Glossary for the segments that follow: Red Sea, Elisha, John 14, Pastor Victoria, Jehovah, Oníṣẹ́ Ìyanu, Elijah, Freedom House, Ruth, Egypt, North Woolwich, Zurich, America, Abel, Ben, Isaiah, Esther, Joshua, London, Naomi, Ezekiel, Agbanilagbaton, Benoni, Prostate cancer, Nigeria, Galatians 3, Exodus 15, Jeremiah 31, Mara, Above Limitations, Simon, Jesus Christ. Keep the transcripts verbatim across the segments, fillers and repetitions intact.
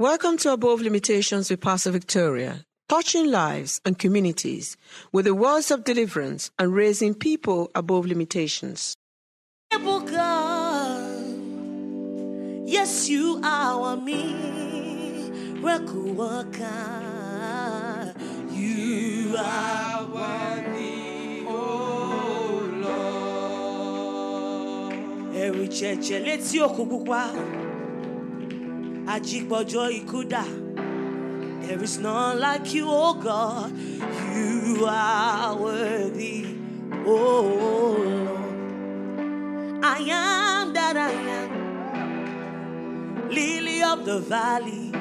Welcome to Above Limitations with Pastor Victoria, touching lives and communities with the words of deliverance and raising people above limitations. God, yes, you are a miracle worker. You are worthy, oh Lord. Every church, let's go. There is none like you, oh God. You are worthy, oh Lord. I am that I am, lily of the valley,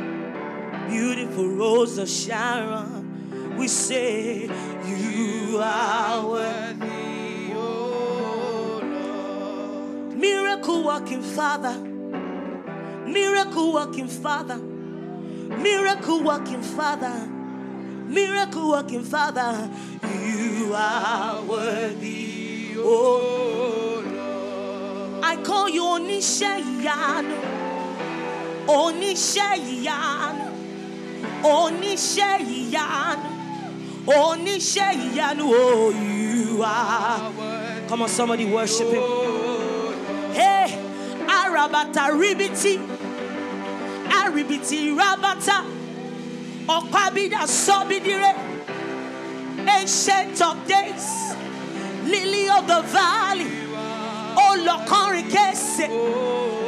beautiful rose of Sharon. We say you are worthy, oh Lord. Miracle working Father, miracle working Father, miracle working Father, miracle working Father, you are worthy, oh Lord. I call you Oníṣẹ́ Ìyanu, Oníṣẹ́ Ìyanu, Oníṣẹ́ Ìyanu, Oníṣẹ́ Ìyanu, oh you are. Come on, somebody worship him. Hey, Arabata Ribiti. Aribiti rabata, Okabida sobidire, ancient of days, lily of the valley, Olokorikese,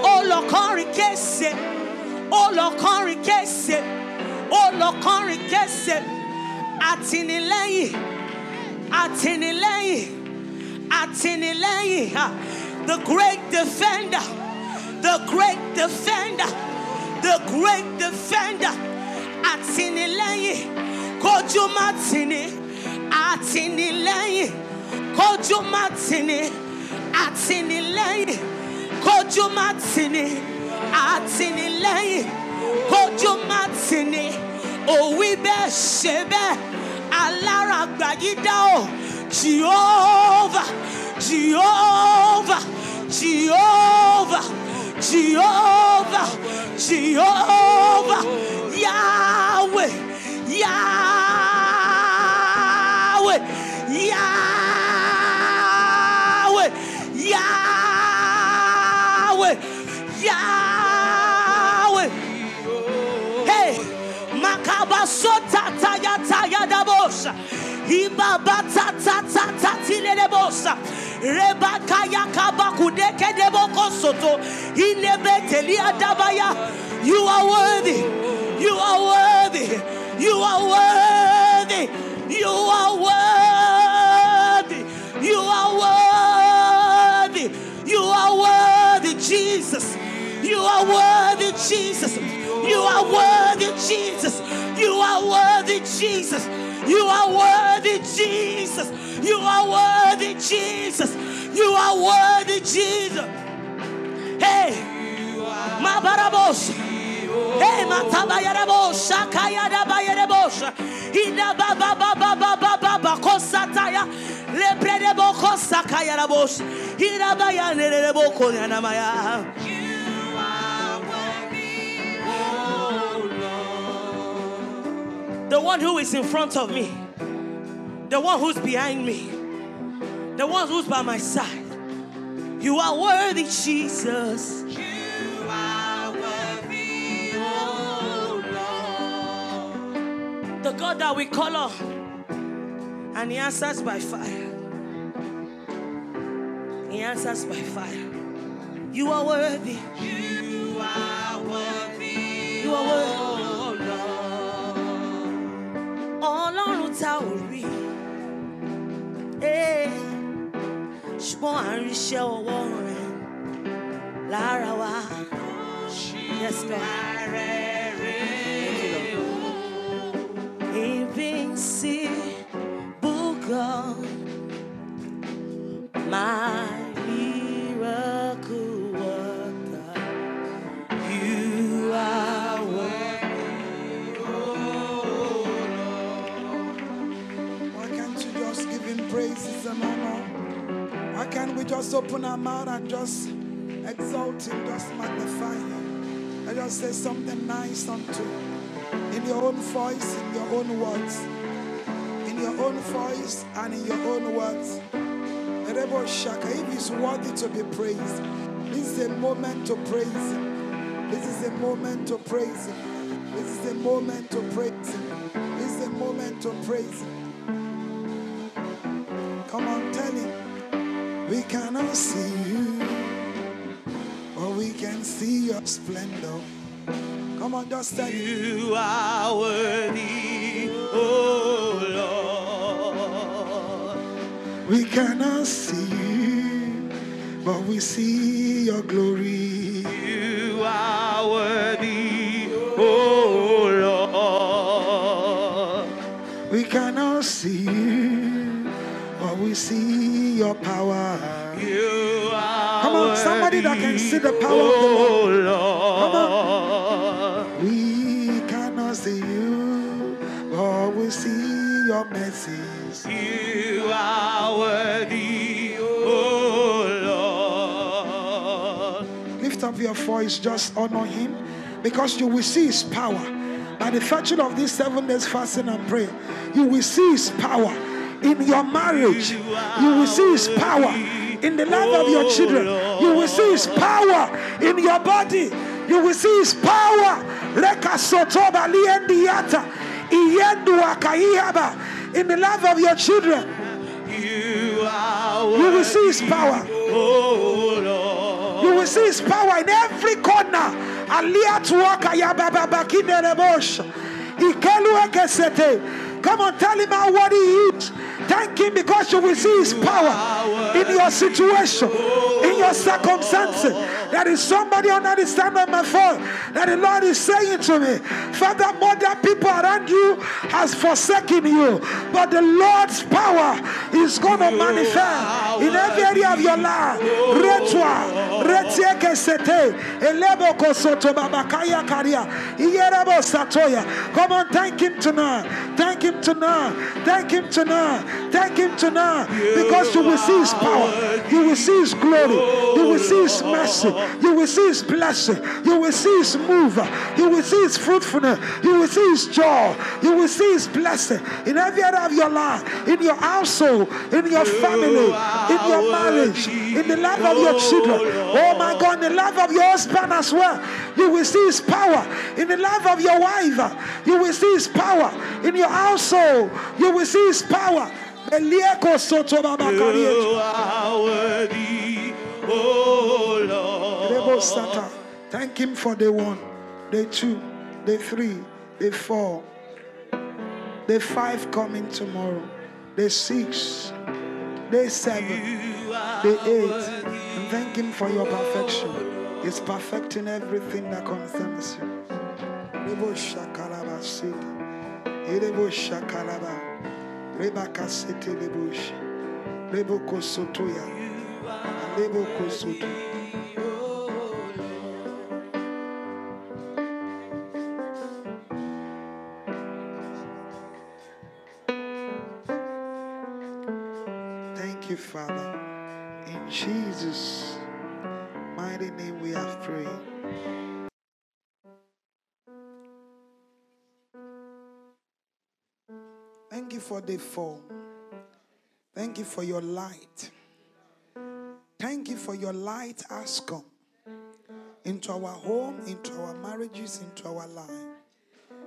Olokorikese, Olokorikese, Olokorikese, Atinileyi, Atinileyi, Atinileyi, the great defender, the great defender. The great defender, Atinileyi, Koju Matini, Atinileyi, Koju Matini, Atinileyi, Koju Matini, Atinileyi, Koju Matini, Owibe Shebe, Alara Gbagidao, Jehovah, Jehovah, Jehovah. Jehovah, Jehovah, Yahweh, Yahweh, Yahweh, Yahweh, Yahweh. Hey, Makaba sota taya taya da bosa, Ibaba tata tata tile de bosa. Reba kaya kaba kudeke deboko soto inebeteli adabaya. You are worthy. You are worthy. You are worthy. You are worthy. You are worthy. You are worthy, Jesus. You are worthy, Jesus. You are worthy, Jesus. You are worthy, Jesus. You are worthy, Jesus. You are worthy, Jesus. You are worthy, Jesus. Hey, my barabos. Hey, my tabayarabos. Shakaya da bayarabos. Ida ba ba ba ba ba ba ba ba kosataya. Lepre de bokosa kaya rabos. Ida bayanere bokonyanamaya. The one who is in front of me, the one who's behind me, the one who's by my side. You are worthy, Jesus. You are worthy, oh Lord. The God that we call on, and He answers by fire. He answers by fire. You are worthy. You are worthy. You are worthy. Yes, God. Invincible God, my miracle worker, you are worthy, oh Lord. Why can't you just give Him praises and honor? Why can't we just open our mouth and just exalt Him, just magnify Him? Let us say something nice unto in your own voice, in your own words. In your own voice and in your own words. Rebo Shaka, if he's worthy to be praised, this is a moment to praise him. This is a moment to praise him. This is a moment to praise him. This is a moment to praise him. Come on, tell him. We cannot see you, but we can see your splendor. Come on, just tell him. You are worthy, oh Lord. We cannot see you, but we see your glory. You are worthy, oh Lord. We cannot see you, but we see your power. You are Come on, worthy, somebody that can see the power oh of the Lord. Lord. Come on. We cannot see you, but we see your mercies. You are worthy, oh Lord. Lift up your voice, just honor him, because you will see his power. By the virtue of this seven days fasting and prayer, you will see his power in your marriage. You will see his power in the life of your children. You will see his power in your body. You will see his power. In the life of your children. You will see his power. Oh Lord. You will see his power in every corner. Come on, tell him how what he is. Thank him because you will see his power in your situation, in your circumstances. There is somebody under the sound of my phone that the Lord is saying to me, Father, more than people around you has forsaken you, but the Lord's power is going to manifest in every area of your life. Retua, retieke sete, elebo kosoto babakaya karia, iyerebo satoya. Come on, thank him tonight. Thank him tonight. Thank him tonight. Thank him tonight, because you will see his power. You will see his glory. You will see his mercy. You will see his blessing. You will see his move. You will see his fruitfulness. You will see his joy. You will see his blessing in every area of your life, in your household, in your family, in your marriage, in the life of your children. Oh my God, in the life of your husband as well. You will see his power. In the life of your wife, you will see his power. In your household, you will see his power. Thank him for day one, day two, day three, day four, day five coming tomorrow, day six, day seven, day eight. And thank him for your perfection. It's perfecting everything that concerns you. Thank you, Father. In Jesus' mighty name we have prayed. Thank you for the fall. Thank you for your light. Thank you for your light has come into our home, into our marriages, into our life.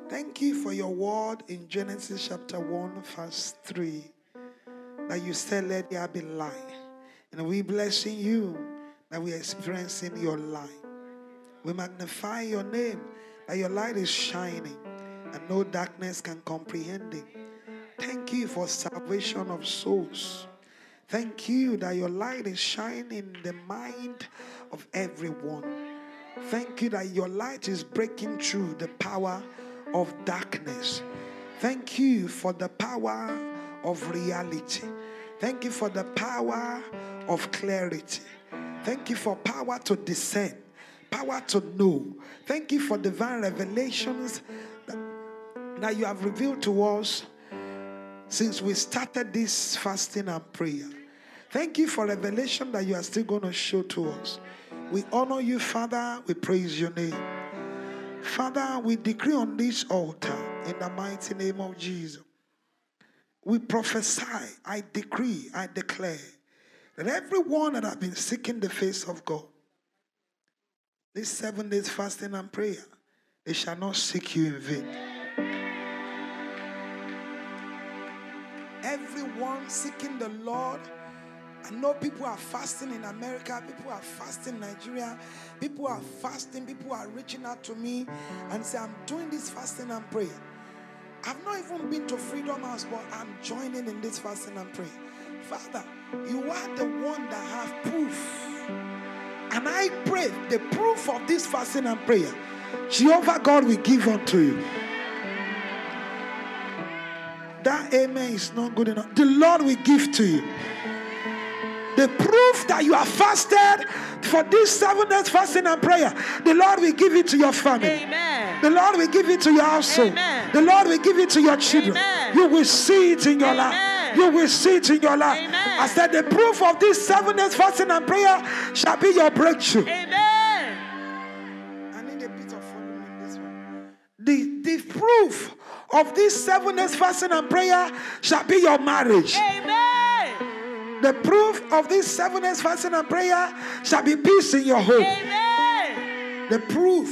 Thank you for your word in Genesis chapter one, verse three, that you said, let there be light. And we blessing you that we are experiencing your light. We magnify your name, that your light is shining and no darkness can comprehend it. Thank you for salvation of souls. Thank you that your light is shining in the mind of everyone. Thank you that your light is breaking through the power of darkness. Thank you for the power of reality. Thank you for the power of clarity. Thank you for power to discern, power to know. Thank you for divine revelations that, that you have revealed to us since we started this fasting and prayer. Thank you for revelation that you are still going to show to us. We honor you, Father. We praise your name. Father, we decree on this altar in the mighty name of Jesus. We prophesy, I decree, I declare that everyone that has been seeking the face of God, these seven days fasting and prayer, they shall not seek you in vain. Everyone seeking the Lord, I know people are fasting in America, people are fasting in Nigeria, people are fasting, people are reaching out to me and say, I'm doing this fasting and prayer. I've not even been to Freedom House, but I'm joining in this fasting and prayer. Father, you are the one that have proof. And I pray the proof of this fasting and prayer, Jehovah God will give unto you. That amen is not good enough. The Lord will give to you. The proof that you are fasted for this seven days fasting and prayer, the Lord will give it to your family. Amen. The Lord will give it to your household. Amen. The Lord will give it to your children. Amen. You will see it in your Amen. Life. You will see it in your life. Amen. I said the proof of this seven days fasting and prayer shall be your breakthrough. Amen. I need a bit of volume in this one. The, the proof of this seven days fasting and prayer shall be your marriage. Amen. The proof of this seven days fasting and prayer shall be peace in your home. Amen. The proof,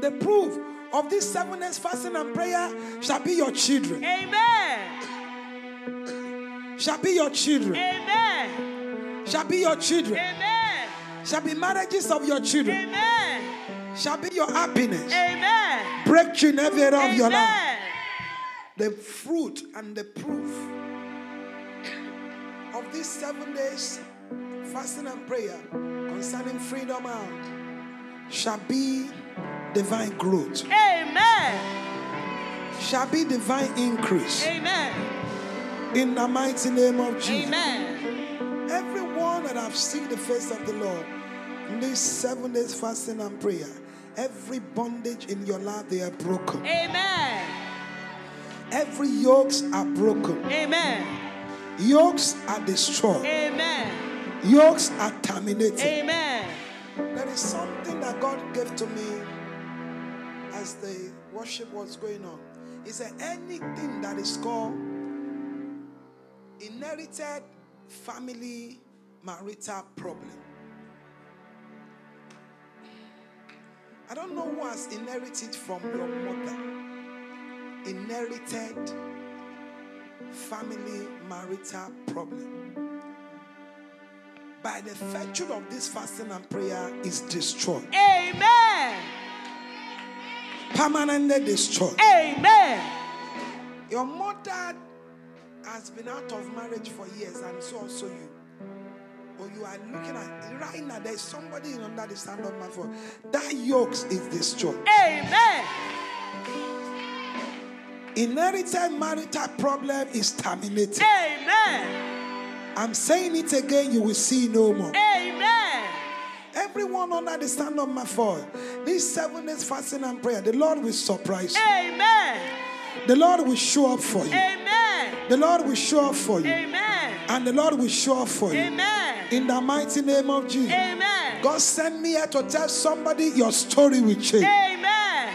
the proof of this seven days fasting and prayer shall be your children. Amen. Shall be your children. Amen. Shall be your children. Amen. Shall be marriages of your children. Amen. Shall be your happiness. Amen. Breakthrough in every area of your life. The fruit and the proof of these seven days fasting and prayer concerning Freedom House shall be divine growth. Amen. Shall be divine increase. Amen. In the mighty name of Jesus. Amen. Everyone that have seen the face of the Lord in these seven days fasting and prayer, every bondage in your life, they are broken. Amen. Every yokes are broken. Amen. Yokes are destroyed. Amen. Yokes are terminated. Amen. There is something that God gave to me as the worship was going on. He said, anything that is called inherited family marital problem. I don't know who has inherited from your mother. Inherited family marital problem. By the virtue of this fasting and prayer is destroyed. Amen. Permanently destroyed. Amen. Your mother has been out of marriage for years, and so also you. But you are looking at right now, there is somebody under the sound of my phone. That yoke is destroyed. Amen. Inherited marital problem is terminated. Amen. I'm saying it again, you will see no more. Amen. Everyone under the sound of my phone, these seven days fasting and prayer, the Lord will surprise you. Amen. The Lord will show up for you. Amen. The Lord will show up for you. Amen. And the Lord will show up for you. Amen. In the mighty name of Jesus. Amen. God sent me here to tell somebody your story will change. Amen.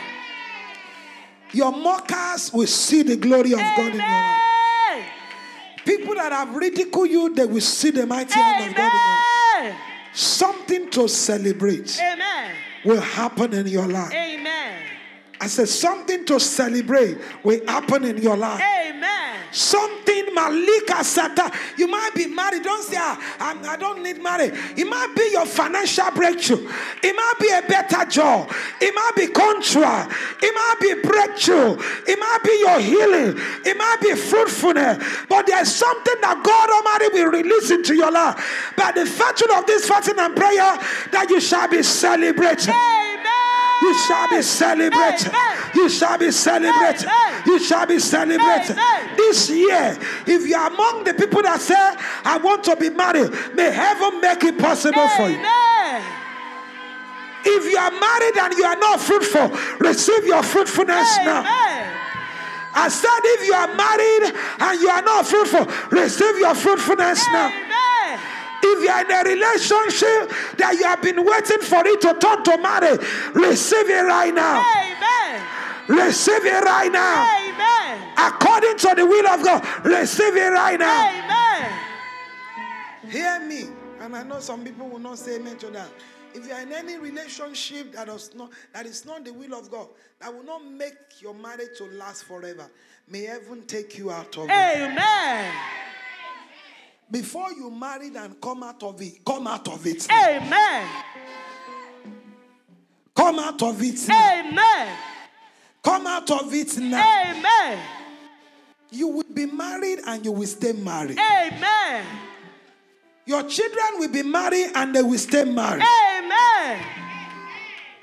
Your mockers will see the glory of Amen. God in your life. People that have ridiculed you, they will see the mighty hand Amen. Of God in your life. Something to celebrate Amen. Will happen in your life. Amen. I said, something to celebrate will happen in your life. Amen. Something Malika Sata. You might be married. Don't say, I, I don't need marriage. It might be your financial breakthrough. It might be a better job. It might be contract. It might be breakthrough. It might be your healing. It might be fruitfulness. But there's something that God Almighty will release into your life. By the virtue of this fasting and prayer, that you shall be celebrated. Amen. You shall be celebrated. Amen. You shall be celebrated. Amen. You shall be celebrated. Amen. This year, if you are among the people that say, I want to be married, may heaven make it possible Amen. For you. If you are married and you are not fruitful, receive your fruitfulness Amen. Now. I said, if you are married and you are not fruitful, receive your fruitfulness Amen. Now. If you are in a relationship that you have been waiting for it to turn to marriage, receive it right now. Amen. Receive it right now. Amen. According to the will of God, receive it right now. Amen. Hear me. And I know some people will not say amen to that. If you are in any relationship that is not, that is not the will of God, that will not make your marriage to last forever, may heaven take you out of it. Amen. Before you married and come out of it, come out of it. Now. Amen. Come out of it. Now. Amen. Come out of it now. Amen. You will be married and you will stay married. Amen. Your children will be married and they will stay married. Amen.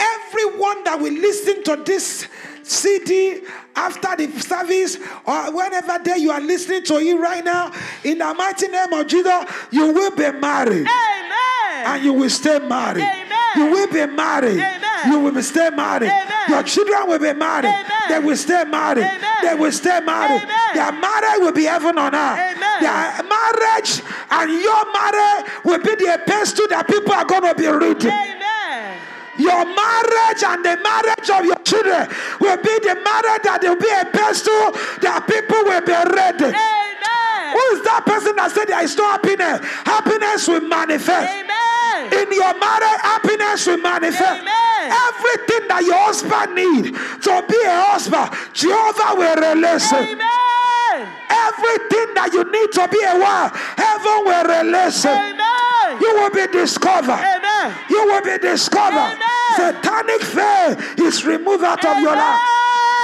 Everyone that will listen to this C D after the service or whenever day you are listening to it right now, in the mighty name of Jesus, you will be married. Amen. And you will stay married. Amen. You will be married. Amen. You will stay married. Amen. Your children will be married. Amen. They will stay married. Amen. They will stay married. Amen. Their marriage will be heaven on earth. Amen. Their marriage and your marriage will be the epistle that people are going to be reading. Amen. Your marriage and the marriage of your children will be the marriage that will be a epistle that people will be reading. Amen. Who is that person that said there is no happiness? Happiness will manifest. Amen. In your marriage, happiness will manifest. Amen. Everything that your husband needs to be a husband, Jehovah will release it. Amen. Everything that you need to be a wife, heaven will release it. Amen. You will be discovered. Amen. You will be discovered. Amen. Satanic veil is removed out Amen. Of your life.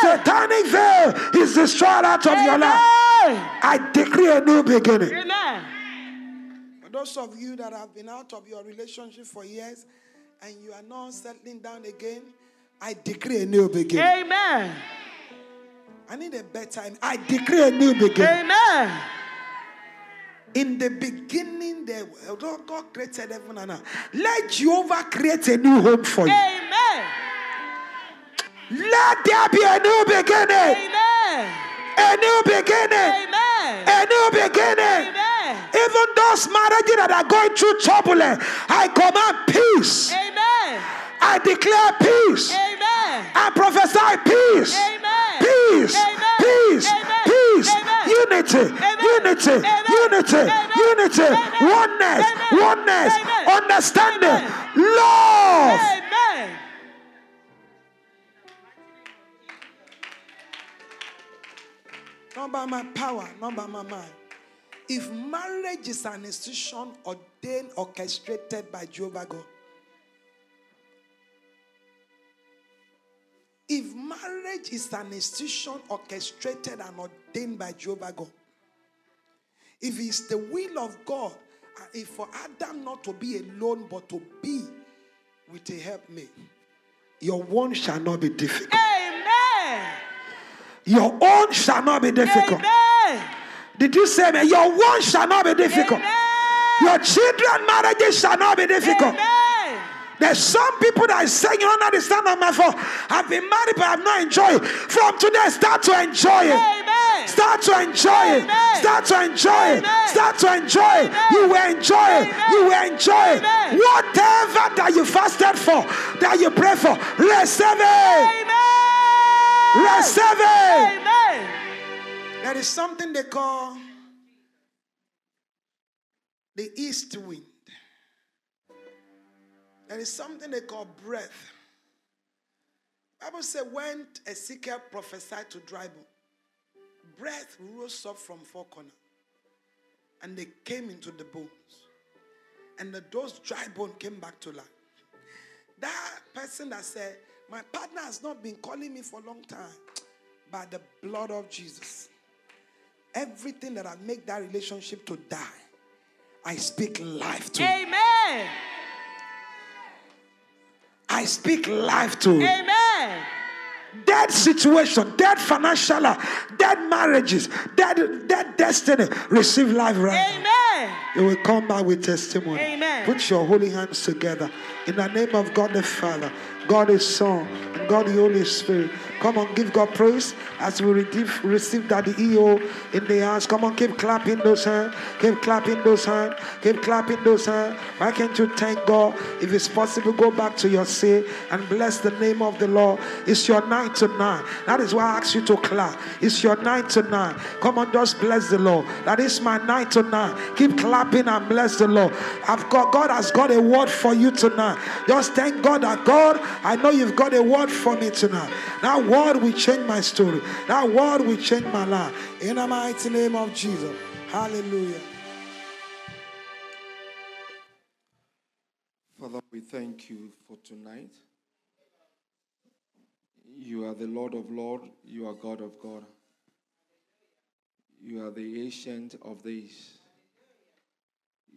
Satanic veil is destroyed out of Amen. Your life. I decree a new beginning. Amen. Those of you that have been out of your relationship for years and you are now settling down again, I decree a new beginning. Amen. I need a better. I decree a new beginning. Amen. In the beginning, there, God created heaven and earth. Let Jehovah create a new home for you. Amen. Let there be a new beginning. Amen. A new beginning. Amen. A new beginning. Amen. Even those marriages that are going through turbulence, I command peace. Amen. I declare peace. Amen. I prophesy peace. Amen. Peace. Amen. Peace. Amen. Peace. Amen. Unity. Amen. Unity. Amen. Unity. Amen. Unity. Amen. Oneness. Amen. Oneness. Amen. Understanding. Amen. Love. Amen. Not by my power, not by my mind. If marriage is an institution ordained, orchestrated by Jehovah God. If marriage is an institution orchestrated and ordained by Jehovah God. If it's the will of God, if for Adam not to be alone, but to be with a helpmate, your one shall not be difficult. Amen. Your own shall not be difficult. Amen. Did you say me? Your one shall not be difficult. Amen. Your children's marriages shall not be difficult. Amen. There's some people that are saying, you don't understand on my phone. I've been married, but I'm not enjoying. From today, start to enjoy it. Amen. Start to enjoy it. Amen. Start to enjoy it. Amen. Start to enjoy it. Amen. You will enjoy it. Amen. You will enjoy it. Amen. Whatever that you fasted for, that you pray for, receive it. Amen. Receive it. Amen. There is something they call the east wind. There is something they call breath. The Bible says when Ezekiel prophesied to dry bone, breath rose up from four corners, and they came into the bones, and the, those dry bones came back to life. That person that said, my partner has not been calling me for a long time, by the blood of Jesus. Everything that I make that relationship to die, I speak life to. Amen. I speak life to. Amen. Dead situation, dead financial, dead marriages, dead, dead destiny, receive life right now. Amen. Amen. You will come back with testimony. Amen. Put your holy hands together. In the name of God the Father, God the Son, and God the Holy Spirit. Come on, give God praise as we receive, receive Daddy E O in the house. Come on, keep clapping those hands. Keep clapping those hands. Keep clapping those hands. Why can't you thank God? If it's possible, go back to your seat and bless the name of the Lord. It's your night tonight. That is why I asked you to clap. It's your night tonight. Come on, just bless the Lord. That is my night tonight. Keep clapping and bless the Lord. I've got, God has got a word for you tonight. Just thank God that God, I know you've got a word for me tonight. Now, word will change my story. That word will change my life. In the mighty name of Jesus. Hallelujah. Father, we thank you for tonight. You are the Lord of Lords. You are God of God. You are the Ancient of Days.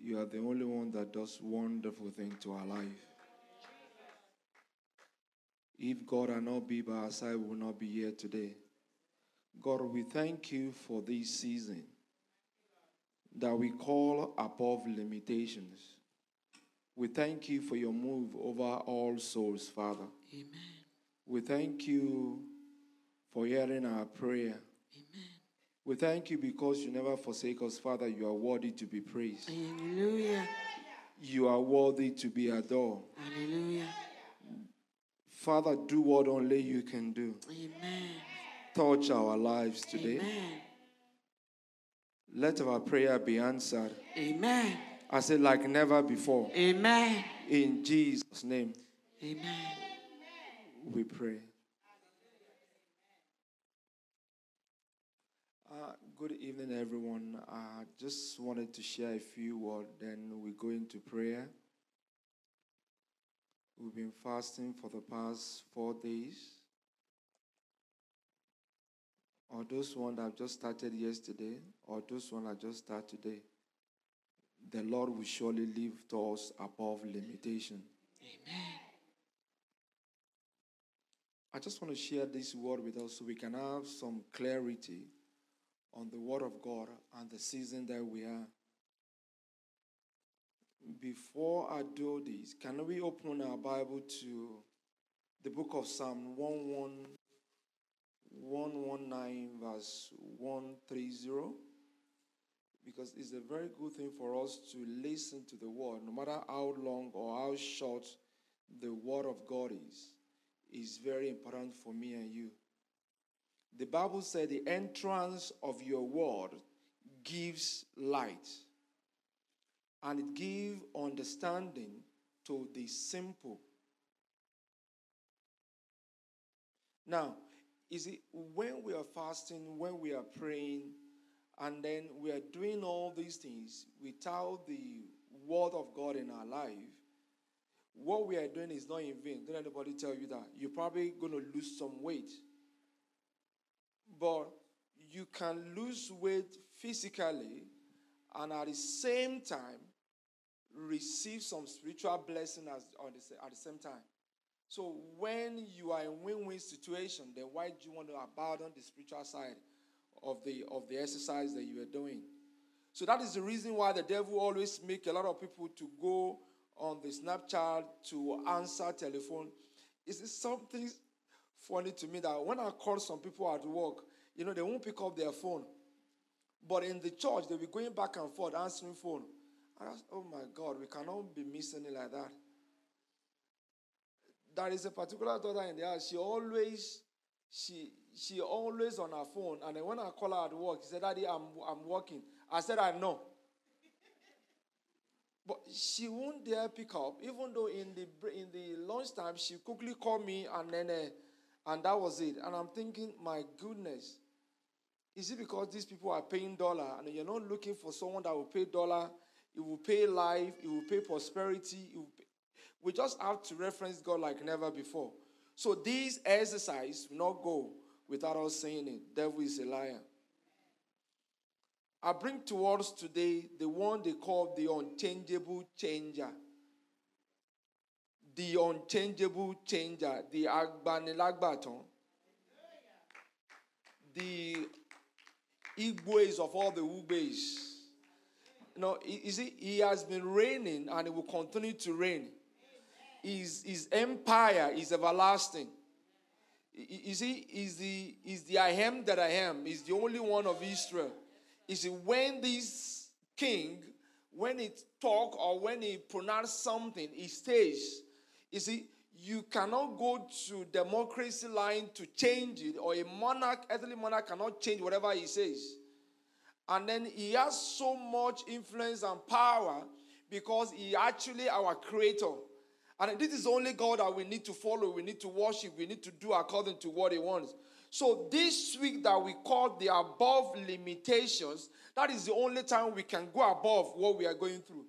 You are the only one that does wonderful things to our life. If God had not been by our side, we would not be here today. God, we thank you for this season that we call above limitations. We thank you for your move over all souls, Father. Amen. We thank you for hearing our prayer. Amen. We thank you because you never forsake us, Father. You are worthy to be praised. Hallelujah. You are worthy to be adored. Hallelujah. Father, do what only you can do. Amen. Touch our lives today. Amen. Let our prayer be answered. Amen. I say, like never before. Amen. In Jesus' name. Amen. We pray. Uh, good evening, everyone. I just wanted to share a few words, then we go into prayer. We've been fasting for the past four days. Or those ones that just started yesterday, or those ones that just start today, the Lord will surely lift us above limitation. Amen. I just want to share this word with us so we can have some clarity on the word of God and the season that we are. Before I do this, can we open our Bible to the book of Psalm one nineteen, verse one thirty? Because it's a very good thing for us to listen to the word, no matter how long or how short the word of God is. It's very important for me and you. The Bible said the entrance of your word gives light, and it gives understanding to the simple. Now, is it when we are fasting, when we are praying, and then we are doing all these things without the word of God in our life, what we are doing is not in vain. Don't anybody tell you that. You're probably going to lose some weight. But you can lose weight physically and at the same time receive some spiritual blessing as, on the, at the same time. So when you are in a win-win situation, then why do you want to abandon the spiritual side of the, of the exercise that you are doing? So that is the reason why the devil always makes a lot of people to go on the Snapchat to answer telephone. Is it something funny to me that when I call some people at work, you know, they won't pick up their phone. But in the church, they'll be going back and forth, answering phone. I asked, oh my God, we cannot be missing it like that. There is a particular daughter in the house. She always, she she always on her phone. And then when I call her at work, she said, Daddy, I'm, I'm working. I said, I know. But she won't dare pick up, even though in the in the lunchtime, she quickly called me, and then uh, and that was it. And I'm thinking, my goodness. Is it because these people are paying dollar and you're not looking for someone that will pay dollar, it will pay life, it will pay prosperity? It will pay. We just have to reference God like never before. So these exercises will not go without us saying it. Devil is a liar. I bring to us today the one they call the unchangeable changer. The unchangeable changer. The Agbanilagbaton. The Igbo is of all the Ugbes. You know, you see, he has been reigning and he will continue to reign. His, his empire is everlasting. You see, he's the, he's the I am that I am. He's the only one of Israel. You see, when this king, when he talk or when he pronounce something, he stays. You see, you cannot go to democracy line to change it, or a monarch, earthly monarch cannot change whatever he says. And then he has so much influence and power because he actually our creator. And this is only God that we need to follow, we need to worship, we need to do according to what he wants. So this week that we call the above limitations, that is the only time we can go above what we are going through.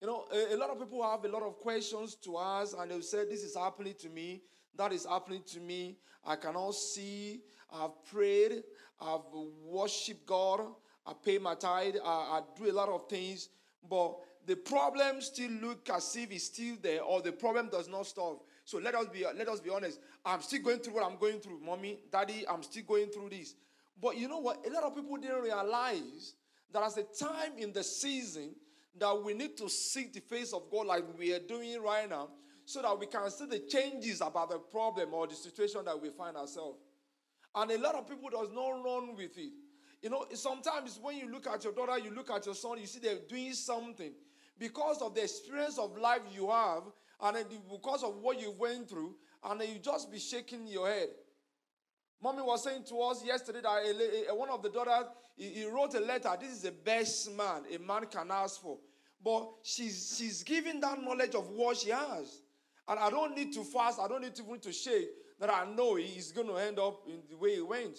You know, a, a lot of people have a lot of questions to ask, and they'll say, this is happening to me, that is happening to me, I cannot see, I've prayed, I've worshipped God, I pay my tithe, I, I do a lot of things, but the problem still looks as if it's still there, or the problem does not stop. So let us be let us be honest. I'm still going through what I'm going through, mommy, daddy, I'm still going through this. But you know what? A lot of people didn't realize that as a time in the season that we need to seek the face of God like we are doing right now, so that we can see the changes about the problem or the situation that we find ourselves. And a lot of people does not run with it. You know, sometimes when you look at your daughter, you look at your son, you see they're doing something. Because of the experience of life you have, and then because of what you went through, and then you just be shaking your head. Mommy was saying to us yesterday that one of the daughters, he wrote a letter, this is the best man a man can ask for. But she's, she's giving that knowledge of what she has. And I don't need to fast, I don't need to even to shake, that I know he's going to end up in the way he went.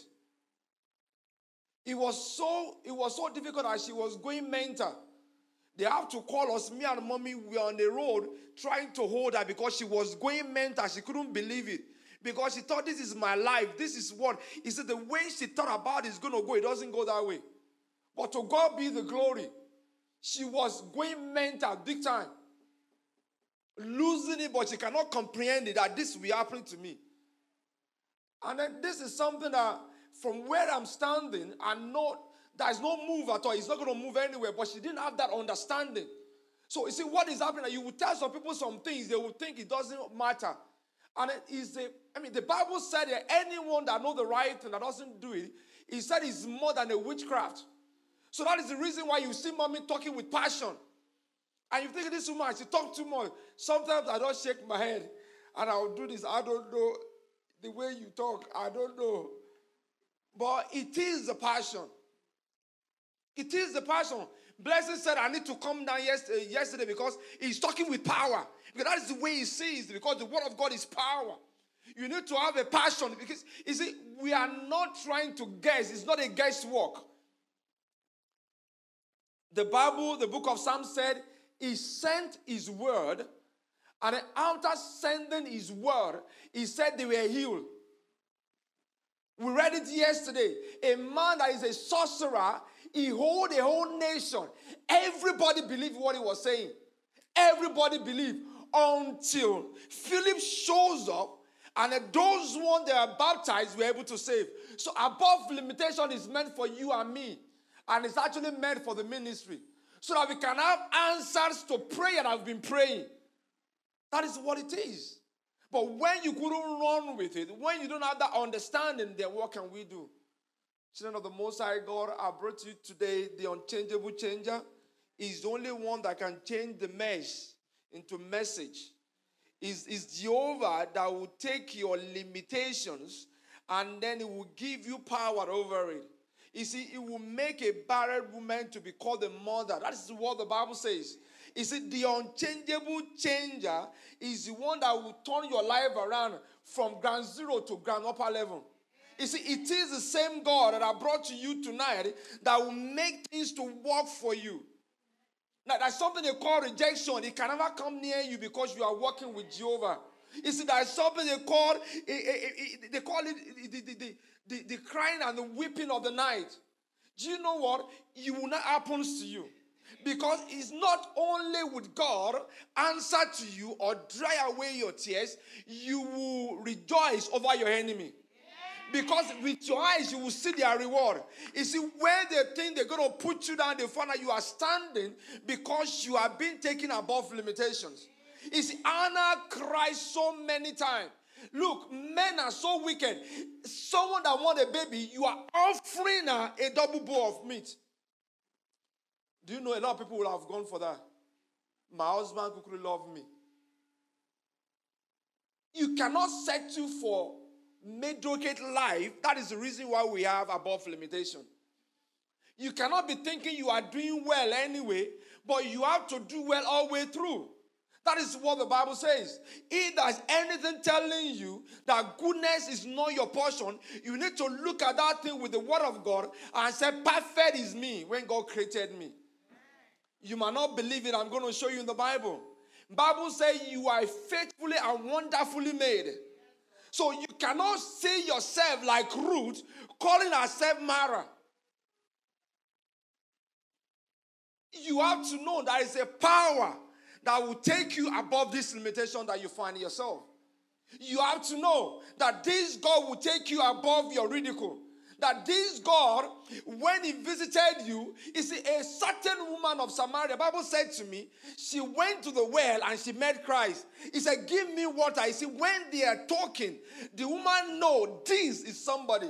It was so, it was so difficult that she was going mental. They have to call us, me and mommy, we are on the road trying to hold her because she was going mental. She couldn't believe it because she thought this is my life. This is what, he said the way she thought about it is going to go. It doesn't go that way. But to God be the glory. She was going mental big time. Losing it, but she cannot comprehend it that this will happen to me. And then this is something that from where I'm standing, I know there's no move at all. It's not going to move anywhere, but she didn't have that understanding. So you see what is happening? You will tell some people some things, they will think it doesn't matter. And it is the, I mean, the Bible said that anyone that knows the right thing that doesn't do it, he said it's more than a witchcraft. So that is the reason why you see mommy talking with passion. And you think this woman, she talks too much. Sometimes I don't shake my head and I'll do this. I don't know the way you talk. I don't know. But it is the passion. It is the passion. Blessing said, I need to come down yesterday because he's talking with power. Because that is the way he sees, because the word of God is power. You need to have a passion because, you see, we are not trying to guess. It's not a guesswork. The Bible, the book of Psalms said, he sent his word, and after sending his word, he said they were healed. We read it yesterday. A man that is a sorcerer, he hold a whole nation. Everybody believed what he was saying. Everybody believed until Philip shows up, and those one that are baptized were able to save. So above limitation is meant for you and me, and it's actually meant for the ministry, so that we can have answers to prayer that I've been praying. That is what it is. But when you couldn't run with it, when you don't have that understanding, then what can we do? Children of the Most High God, I brought you today the unchangeable changer. He's the only one that can change the mess into message. It's, it's Jehovah that will take your limitations and then it will give you power over it. You see, it will make a barren woman to be called a mother. That is what the Bible says. You see, the unchangeable changer is the one that will turn your life around from ground zero to ground upper level. You see, it is the same God that I brought to you tonight that will make things to work for you. Now, that's something they call rejection. It can never come near you because you are working with Jehovah. You see, that's something they call, they call it the, the, the, The, the crying and the weeping of the night. Do you know what? It will not happen to you. Because it's not only with God answer to you or dry away your tears, you will rejoice over your enemy. Because with your eyes, you will see their reward. You see, where they think they're going to put you down, they find that you are standing because you have been taken above limitations. You see, Anna cried so many times. Look, men are so wicked. Someone that wants a baby, you are offering her a double bowl of meat. Do you know a lot of people would have gone for that? My husband could love me. You cannot settle for mediocre life. That is the reason why we have above limitation. You cannot be thinking you are doing well anyway, but you have to do well all the way through. That is what the Bible says. If there's anything telling you that goodness is not your portion, you need to look at that thing with the word of God and say, perfect is me when God created me. You might not believe it. I'm going to show you in the Bible. Bible says you are faithfully and wonderfully made. So you cannot see yourself like Ruth calling herself Mara. You have to know there is a power that will take you above this limitation that you find yourself. You have to know that this God will take you above your ridicule. That this God, when he visited you, is a certain woman of Samaria. The Bible said to me, she went to the well and she met Christ. He said, give me water. You see, when they are talking, the woman knows this is somebody.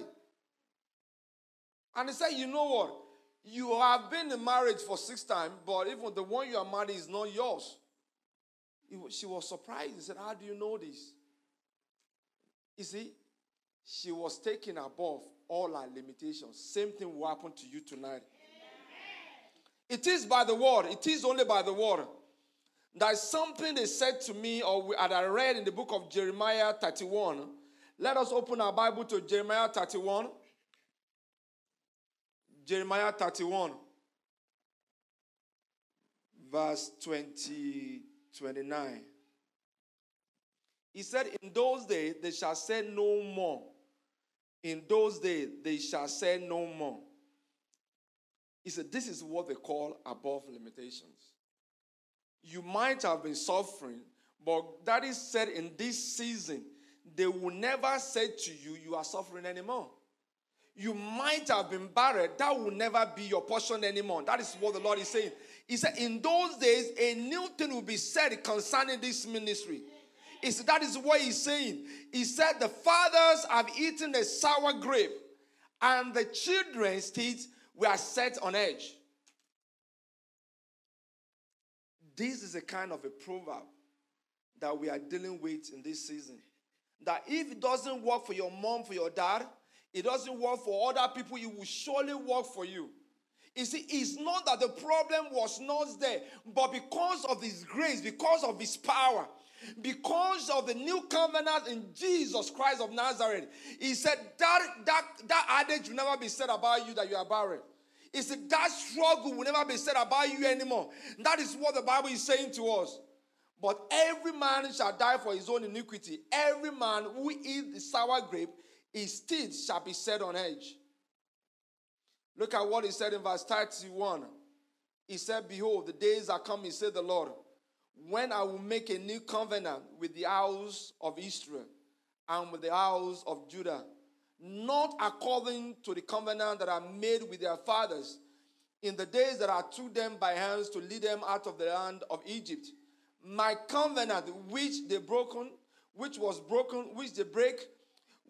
And he said, you know what? You have been in marriage for six times, but even the one you are married is not yours. She was surprised. He said, how do you know this? You see, she was taken above all our limitations. Same thing will happen to you tonight. Amen. It is by the word. It is only by the word. There's something they said to me, or that I read in the book of Jeremiah thirty-one. Let us open our Bible to Jeremiah thirty-one. Jeremiah thirty-one, verse twenty, twenty-nine. He said, in those days they shall say no more. In those days they shall say no more. He said, this is what they call above limitations. You might have been suffering, but that is said in this season, they will never say to you, you are suffering anymore. You might have been barren. That will never be your portion anymore. That is what the Lord is saying. He said, in those days, a new thing will be said concerning this ministry. He said, that is what he's saying. He said, the fathers have eaten a sour grape, and the children's teeth were set on edge. This is a kind of a proverb that we are dealing with in this season. That if it doesn't work for your mom, for your dad, it doesn't work for other people. It will surely work for you. You see, it's not that the problem was not there, but because of his grace, because of his power, because of the new covenant in Jesus Christ of Nazareth, he said that, that, that adage will never be said about you that you are barren. He said that struggle will never be said about you anymore. That is what the Bible is saying to us. But every man shall die for his own iniquity. Every man who eats the sour grape, his teeth shall be set on edge. Look at what he said in verse thirty-one. He said, behold, the days are coming, said the Lord, when I will make a new covenant with the house of Israel and with the house of Judah, not according to the covenant that I made with their fathers in the days that I took them by hands to lead them out of the land of Egypt. My covenant, which they broken, which was broken, which they break,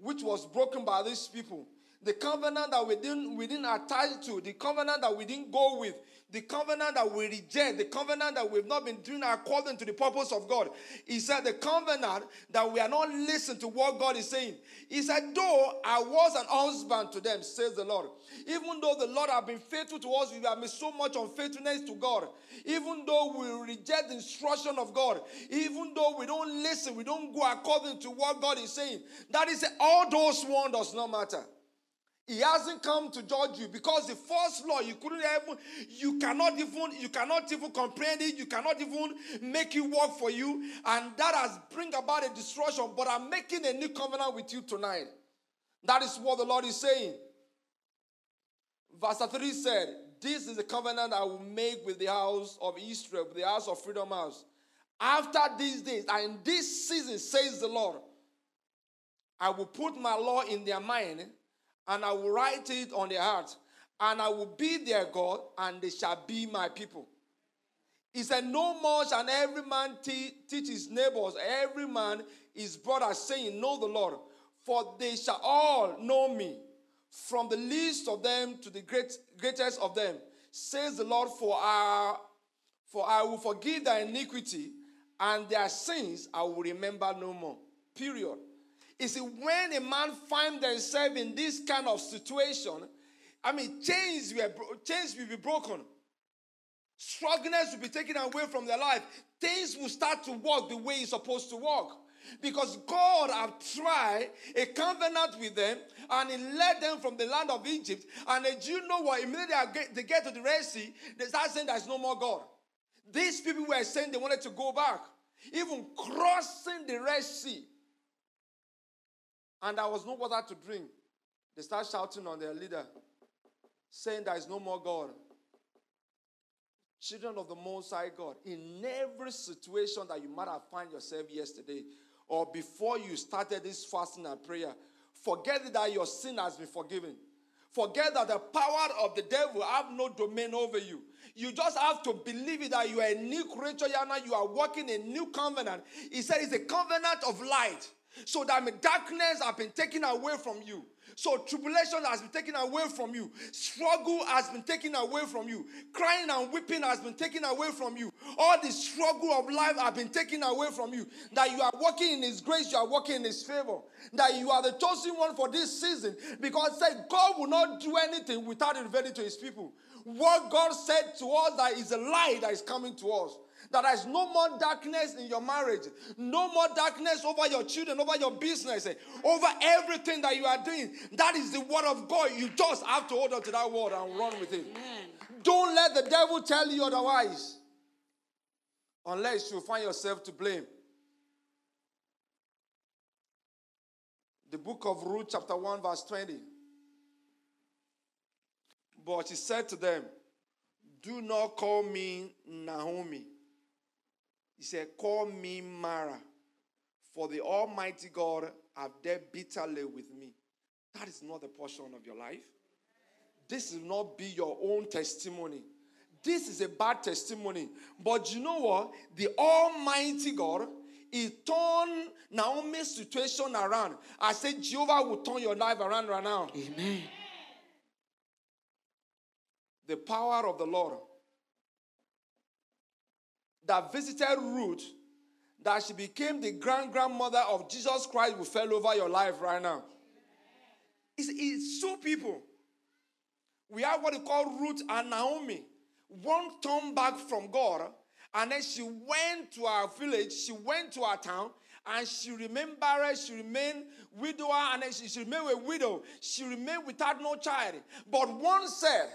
which was broken by these people. The covenant that we didn't, we didn't attach to, the covenant that we didn't go with, the covenant that we reject, the covenant that we've not been doing according to the purpose of God. He said the covenant that we are not listening to what God is saying. He said, though I was an husband to them, says the Lord, even though the Lord have been faithful to us, we have made so much unfaithfulness to God, even though we reject the instruction of God, even though we don't listen, we don't go according to what God is saying. That is, all those ones does not matter. He hasn't come to judge you, because the first law you couldn't even, you cannot even, you cannot even comprehend it, you cannot even make it work for you, and that has bring about a destruction. But I'm making a new covenant with you tonight. That is what the Lord is saying. Verse three said, "This is the covenant I will make with the house of Israel, with the house of Freedom House, after these days and in this season," says the Lord. I will put my law in their mind, and I will write it on their hearts, and I will be their God, and they shall be my people. He said, no more shall every man te- teach his neighbors, every man his brother, saying, know the Lord, for they shall all know me, from the least of them to the great, greatest of them, says the Lord, for I, for I will forgive their iniquity, and their sins I will remember no more. Period. You see, when a man finds themselves in this kind of situation, I mean, chains will, chains will be broken. Struggles will be taken away from their life. Things will start to work the way it's supposed to work. Because God have tried a covenant with them, and he led them from the land of Egypt. And they, do you know what? Immediately they get to the Red Sea, they start saying there's no more God. These people were saying they wanted to go back, even crossing the Red Sea. And there was no water to drink. They start shouting on their leader, saying there is no more God. Children of the Most High God, in every situation that you might have found yourself yesterday, or before you started this fasting and prayer, forget that your sin has been forgiven. Forget that the power of the devil have no domain over you. You just have to believe it, that you are a new creature, you are walking a new covenant. He said it's a covenant of light. So that my darkness has been taken away from you. So tribulation has been taken away from you. Struggle has been taken away from you. Crying and weeping has been taken away from you. All the struggle of life have been taken away from you. That you are walking in his grace, you are walking in his favor. That you are the chosen one for this season. Because said God will not do anything without revealing to his people. What God said to us, that is a light that is coming to us. That there is no more darkness in your marriage. No more darkness over your children, over your business, over everything that you are doing. That is the word of God. You just have to hold on to that word and run with it. Amen. Don't let the devil tell you otherwise. Unless you find yourself to blame. The book of Ruth, chapter one, verse twenty. But she said to them, do not call me Naomi. He said, call me Mara, for the Almighty God have dealt bitterly with me. That is not the portion of your life. This will not be your own testimony. This is a bad testimony. But you know what? The Almighty God, he turned Naomi's situation around. I said, Jehovah will turn your life around right now. Amen. The power of the Lord that visited Ruth, that she became the grand-grandmother of Jesus Christ, will fall over your life right now. It's, it's two people. We have what we call Ruth and Naomi. One turned back from God, and then she went to her village, she went to her town, and she remained barren, she remained widower, and then she, she remained a widow. She remained without no child. But one said,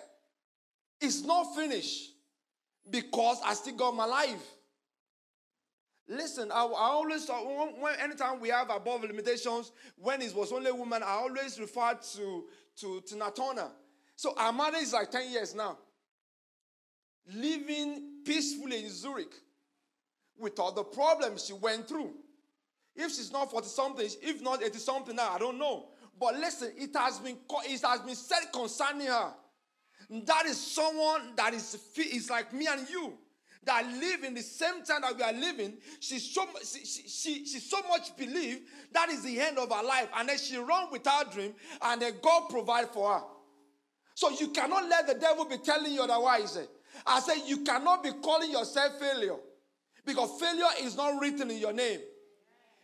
it's not finished. Because I still got my life. Listen, I, I always, when, anytime we have Above Limitations, when it was only women, I always refer to, to, to Natona. So our marriage is like ten years now. Living peacefully in Zurich with all the problems she went through. If she's not forty-something, if not eighty-something now, I don't know. But listen, it has been, it has been said concerning her. That is someone that is, is like me and you, that live in the same time that we are living. She so, she, she, she so much believed that is the end of her life. And then she run with her dream, and then God provide for her. So you cannot let the devil be telling you otherwise. I say you cannot be calling yourself failure, because failure is not written in your name.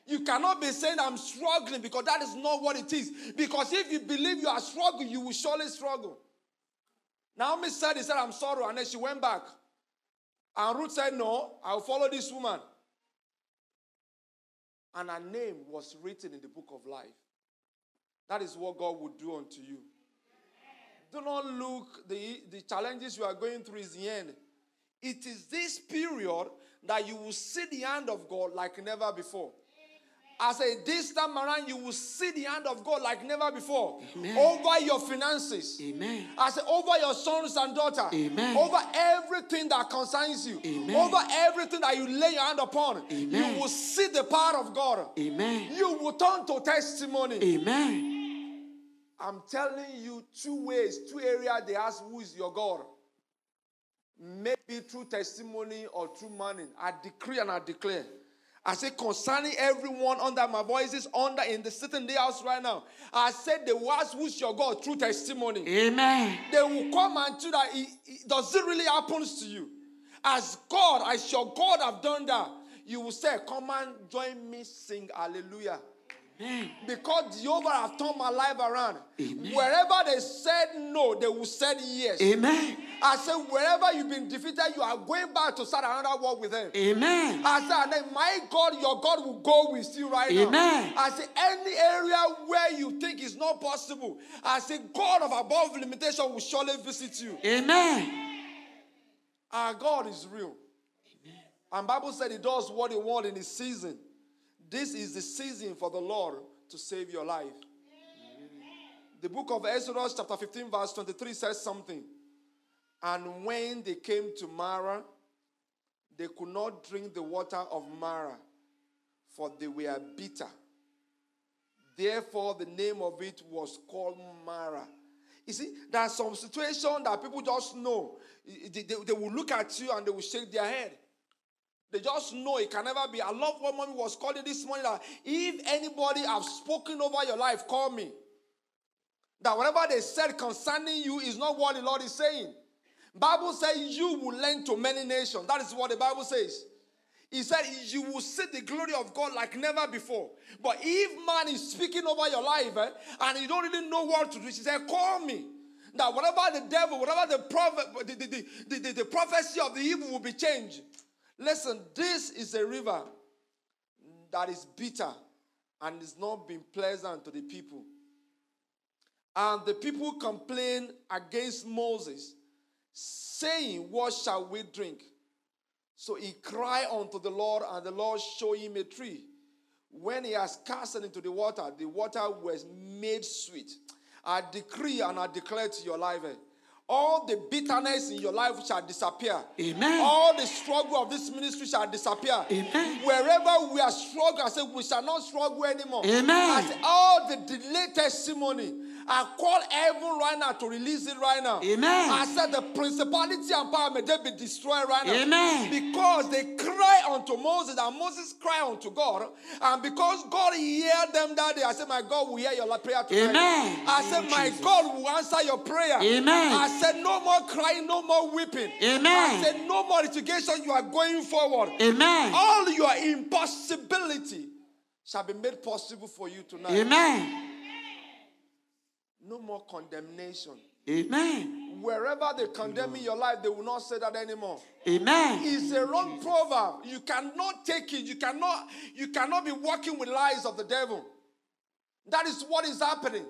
You cannot be saying I'm struggling, because that is not what it is. Because if you believe you are struggling, you will surely struggle. Naomi said, he said, I'm sorry. And then she went back. And Ruth said, no, I'll follow this woman. And her name was written in the book of life. That is what God will do unto you. Do not look, the, the challenges you are going through is the end. It is this period that you will see the hand of God like never before. I say, this time around, you will see the hand of God like never before. Amen. Over your finances. Amen. I say, over your sons and daughters. Amen. Over everything that concerns you. Amen. Over everything that you lay your hand upon. Amen. You will see the power of God. Amen. You will turn to testimony. Amen. I'm telling you two ways, two areas they ask, who is your God? Maybe through testimony or through money. I decree and I declare. I say, concerning everyone under my voices, under in the sitting in the house right now, I said, the words which your God through testimony. Amen. They will come and do that. It, it, does it really happen to you? As God, as your God have done that, you will say, come and join me, sing hallelujah. Amen. Because Jehovah have turned my life around. Amen. Wherever they said no, they will say yes. Amen. I said, wherever you've been defeated, you are going back to start another war with them. Amen. I said, and then my God, your God will go with you right Amen. Now. I said, any area where you think is not possible, I said, God of above limitation will surely visit you. Amen. Our God is real. Amen. And Bible said he does what he wants in his season. This is the season for the Lord to save your life. Amen. The book of Exodus chapter fifteen verse twenty-three says something. And when they came to Mara, they could not drink the water of Mara, for they were bitter. Therefore, the name of it was called Mara. You see, there's some situation that people just know. They, they, they will look at you and they will shake their head. They just know it can never be. I love what mommy was calling this morning, that if anybody have spoken over your life, call me. That whatever they said concerning you is not what the Lord is saying. Bible says you will lend to many nations. That is what the Bible says. He said you will see the glory of God like never before. But if man is speaking over your life eh, and you don't really know what to do, he said, call me. Now, whatever the devil, whatever the, prophet, the, the, the, the, the prophecy of the evil will be changed. Listen, this is a river that is bitter and is not being pleasant to the people. And the people complained against Moses, saying, what shall we drink? So he cried unto the Lord, and the Lord showed him a tree. When he has cast it into the water, the water was made sweet. I decree and I declare to your life, eh, all the bitterness in your life shall disappear. Amen. All the struggle of this ministry shall disappear. Amen. Wherever we are struggling, I say, we shall not struggle anymore. Amen. I say, all the delayed testimony, I call heaven right now to release it right now. Amen. I said the principality and power, may they be destroyed right now. Amen. Because they cry unto Moses, and Moses cried unto God. And because God heard them that day, I said, my God will hear your prayer tonight. Amen. I said, my Jesus. God will answer your prayer. Amen. I said, no more crying, no more weeping. Amen. I said, no more litigation, you are going forward. Amen. All your impossibility shall be made possible for you tonight. Amen. No more condemnation. Amen. Wherever they condemn in your life, they will not say that anymore. Amen. It's a wrong proverb. You cannot take it. You cannot, you cannot be working with lies of the devil. That is what is happening.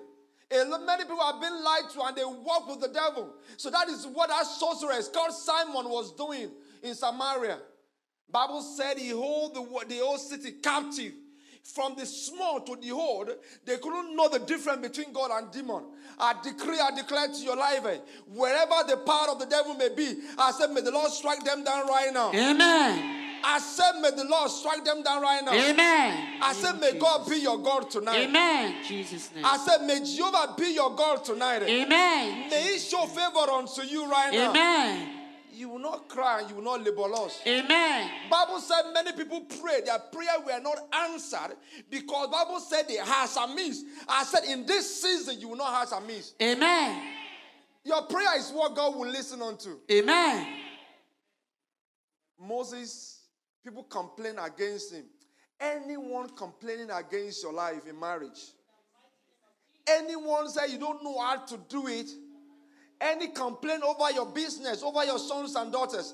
Many people have been lied to and they walk with the devil. So that is what that sorceress called Simon was doing in Samaria. Bible said he hold the, the whole city captive. From the small to the old, they couldn't know the difference between God and demon. I decree, I declare to your life, eh, wherever the power of the devil may be, I said, may the Lord strike them down right now. Amen. I said, may the Lord strike them down right now. Amen. I said, may God be your God tonight. Amen. Jesus' name. I said, may Jehovah be your God tonight. Amen. May he show favor unto you right now. Amen. You will not cry and you will not labor loss. Amen. Bible said many people pray. Their prayer were not answered because Bible said they has amiss. I said in this season you will not has amiss. Amen. Your prayer is what God will listen unto. Amen. Moses, people complain against him. Anyone complaining against your life in marriage. Anyone say you don't know how to do it. Any complaint over your business, over your sons and daughters.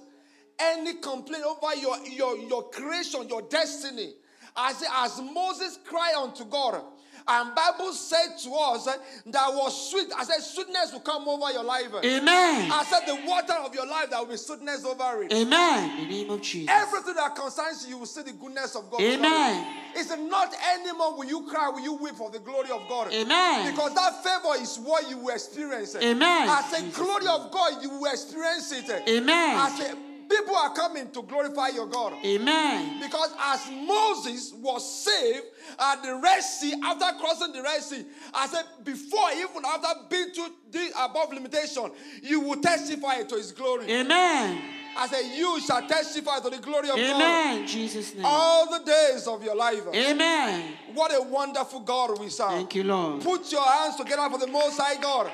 Any complaint over your, your, your creation, your destiny. I say, as Moses cried unto God, and Bible said to us that was sweet. I said, sweetness will come over your life. Amen. I said, the water of your life, there will be sweetness over it. Amen. In the name of Jesus. Everything that concerns you, you will see the goodness of God. Amen. It's not anymore will you cry, will you weep for the glory of God. Amen. Because that favor is what you will experience. Amen. I said, glory of God, you will experience it. Amen. I said, people are coming to glorify your God. Amen. Because as Moses was saved at the Red Sea, after crossing the Red Sea, I said, before, even after being to the above limitation, you will testify to his glory. Amen. I said, you shall testify to the glory of Amen. God. Amen. Jesus' name. All the days of your life. Amen. What a wonderful God we serve. Thank you, Lord. Put your hands together for the Most High God.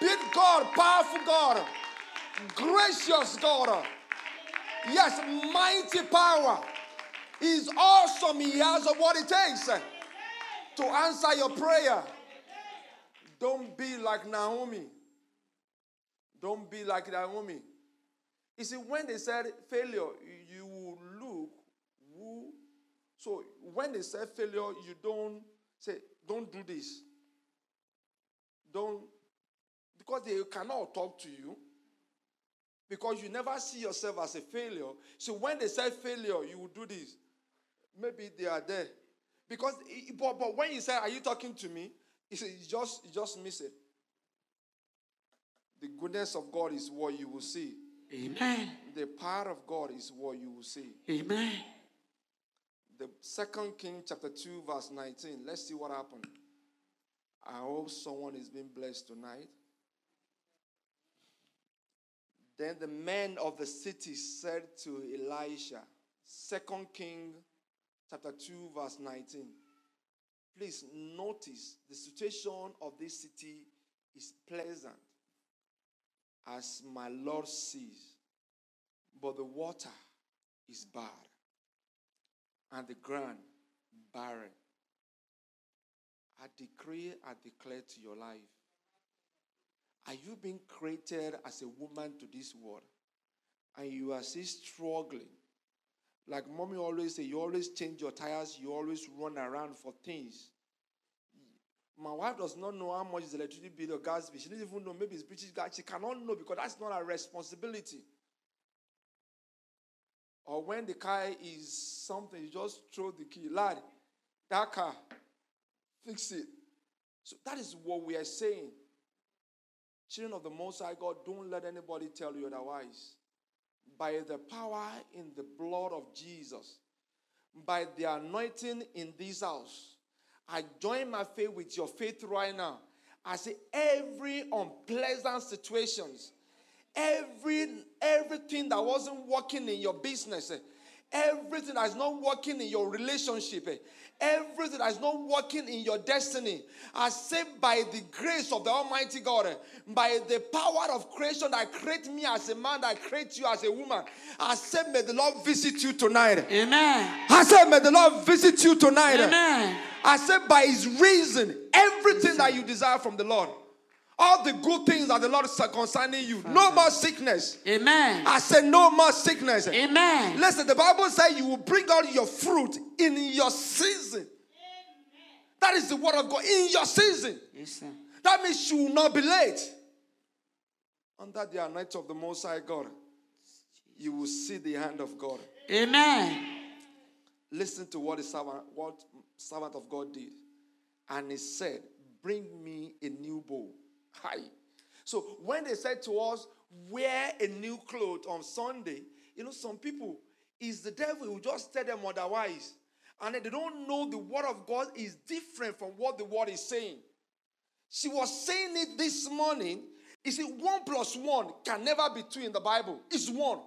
Big God, powerful God. Gracious God, yes, mighty power. He's awesome. He has what it takes to answer your prayer. Don't be like Naomi. Don't be like Naomi. You see, when they said failure, you will look who. So when they said failure, you don't say, don't do this. Don't, because they cannot talk to you. Because you never see yourself as a failure. So when they say failure, you will do this. Maybe they are there. Because, but, but when you say, are you talking to me? You say, you just, you just miss it. The goodness of God is what you will see. Amen. The power of God is what you will see. Amen. The Second Kings chapter two verse nineteen. Let's see what happened. I hope someone is being blessed tonight. Then the men of the city said to Elisha, Second Kings chapter two verse nineteen. Please notice the situation of this city is pleasant as my Lord sees, but the water is bad and the ground barren. I decree, I declare to your life, are you being created as a woman to this world? And you are still struggling. Like mommy always say, you always change your tires. You always run around for things. My wife does not know how much is the electricity bill or gas bill. She doesn't even know. Maybe it's British gas. She cannot know because that's not her responsibility. Or when the car is something, you just throw the key. Lad, that car, fix it. So that is what we are saying. Children of the Most High God, don't let anybody tell you otherwise. By the power in the blood of Jesus, by the anointing in this house, I join my faith with your faith right now. I say every unpleasant situation, every, everything that wasn't working in your business, everything that's not working in your relationship, everything that's not working in your destiny, I say by the grace of the Almighty God, by the power of creation that creates me as a man, that creates you as a woman, I say may the Lord visit you tonight. Amen. I say may the Lord visit you tonight. Amen. I say by his reason, everything that you desire from the Lord, all the good things that the Lord is concerning you. Father. No more sickness. Amen. I said no more sickness. Amen. Listen, the Bible says you will bring out your fruit in your season. Amen. That is the word of God. In your season. Yes, sir. That means you will not be late. Under the anointing of the Most High God, you will see the hand of God. Amen. Listen to what the servant, what servant of God did. And he said, bring me a new bowl. Hi. So when they said to us, wear a new cloth on Sunday, you know, some people, it's the devil who just tell them otherwise. And they don't know the word of God is different from what the word is saying. She was saying it this morning. You see, one plus one can never be two in the Bible. It's one.